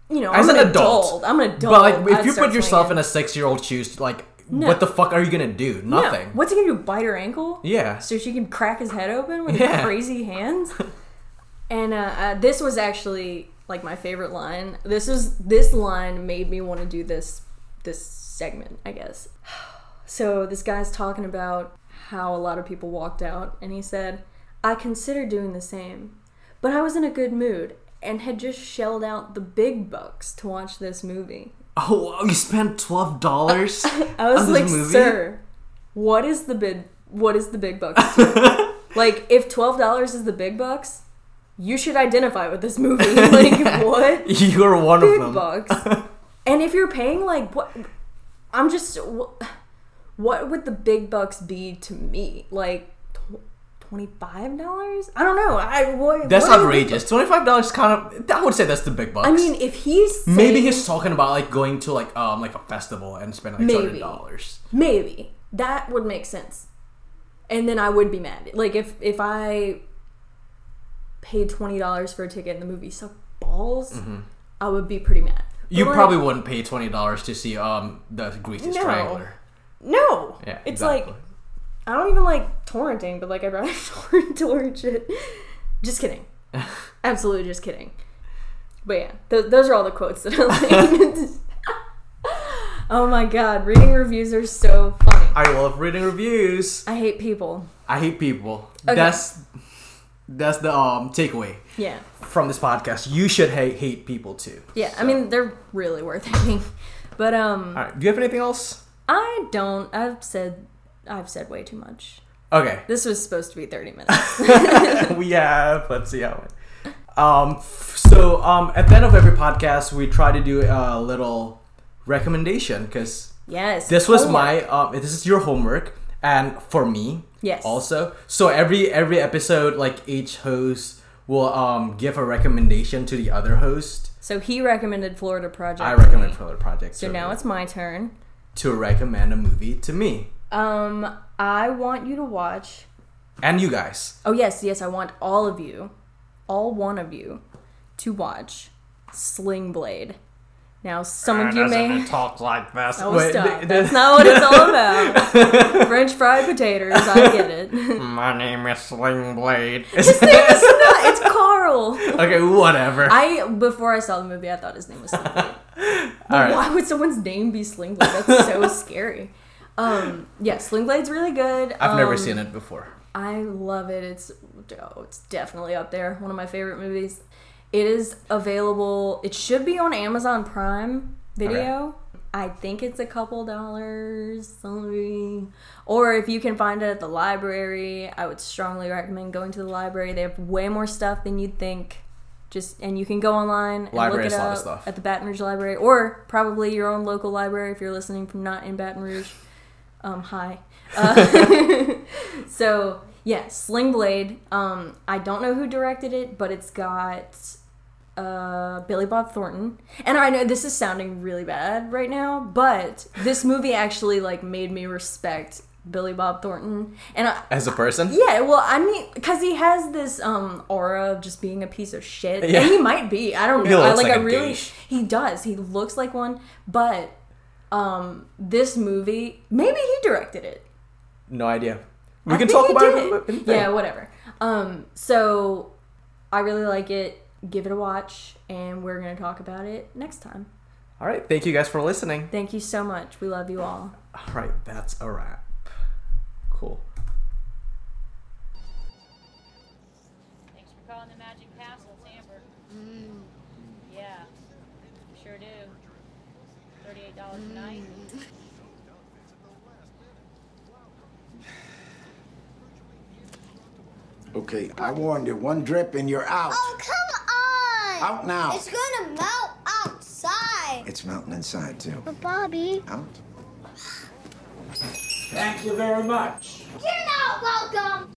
you know, as I'm an adult, adult, I'm an adult. But like, if I'd you put yourself swinging. in a six-year-old shoes, like. No. What the fuck are you gonna do? Nothing. No. What's he gonna do? Bite her ankle? Yeah. So she can crack his head open with yeah. her crazy hands? And uh, uh, this was actually like my favorite line. This was this line made me want to do this this segment, I guess. So this guy's talking about how a lot of people walked out, and he said, "I considered doing the same, but I was in a good mood and had just shelled out the big bucks to watch this movie." Oh, you spent twelve dollars. I was on this like, movie? Sir, what is the bid? What is the big bucks? Like, if twelve dollars is the big bucks, you should identify with this movie. Like, yeah. What? You're one big of them. Big bucks. And if you're paying like what? I'm just what, what would the big bucks be to me? Like twenty-five dollars? I don't know. I what, That's what outrageous. twenty-five dollars kind of... I would say that's the big bucks. I mean, if he's saying, maybe he's talking about like going to like um like a festival and spending like two hundred dollars. Maybe. That would make sense. And then I would be mad. Like if, if I paid twenty dollars for a ticket and the movie sucked balls, mm-hmm. I would be pretty mad. But you like, probably wouldn't pay twenty dollars to see um the Greasy no. Strangler. No. Yeah, it's exactly. like... I don't even like torrenting, but like I'd rather torrent, torrent shit. Just kidding. Absolutely just kidding. But yeah, th- those are all the quotes that I like. Oh my god, reading reviews are so funny. I love reading reviews. I hate people. I hate people. Okay. That's that's the um takeaway. Yeah. From this podcast, you should hate hate people too. Yeah, so. I mean they're really worth hating. But um. All right. Do you have anything else? I don't. I've said. I've said way too much. Okay. This was supposed to be thirty minutes. We have. Let's see how it went. Um, so um, at the end of every podcast, we try to do a little recommendation because yes, this homework. was my, um, this is your homework and for me yes. also. So every every episode, like each host will um, give a recommendation to the other host. So he recommended Florida Project. I recommend me. Florida Project. So now it's my turn. To recommend a movie to me. Um, I want you to watch... And you guys. Oh, yes, yes, I want all of you, all one of you, to watch Sling Blade. Now, some and of you may... It talk like this. Oh, Wait, stop. Th- That's th- not what it's all about. French fried potatoes, I get it. My name is Sling Blade. His name is not... It's Carl. Okay, whatever. I Before I saw the movie, I thought his name was Sling Blade. All right. Why would someone's name be Sling Blade? That's so scary. Um, yeah, Sling Blade's really good. I've um, never seen it before. I love it. It's oh, it's definitely up there. One of my favorite movies. It is available. It should be on Amazon Prime Video. Okay. I think it's a couple dollars. Something. Or if you can find it at the library, I would strongly recommend going to the library. They have way more stuff than you'd think. Just and you can go online and library look it up stuff. At the Baton Rouge Library or probably your own local library if you're listening from not in Baton Rouge. Um, hi. Uh, so, yeah, Sling Blade. Um, I don't know who directed it, but it's got uh, Billy Bob Thornton. And I know this is sounding really bad right now, but this movie actually, like, made me respect Billy Bob Thornton. And I, as a person? Yeah, well, I mean, because he has this um, aura of just being a piece of shit. Yeah. And he might be. I don't know. He looks I, like, like a I really, douche. He does. He looks like one. But um, this movie, maybe he directed it. No idea. We I can talk about it. it. Yeah, whatever. Um, so I really like it. Give it a watch. And we're going to talk about it next time. All right. Thank you guys for listening. Thank you so much. We love you all. All right. That's a wrap. Cool. Thanks for calling the Magic Castle, Amber. Mm. Yeah, sure do. thirty-eight dollars mm. a night. Okay, I warned you. One drip and you're out. Oh, come on! Out now. It's gonna melt outside. It's melting inside, too. But, Bobby. Out. Thank you very much. You're not welcome.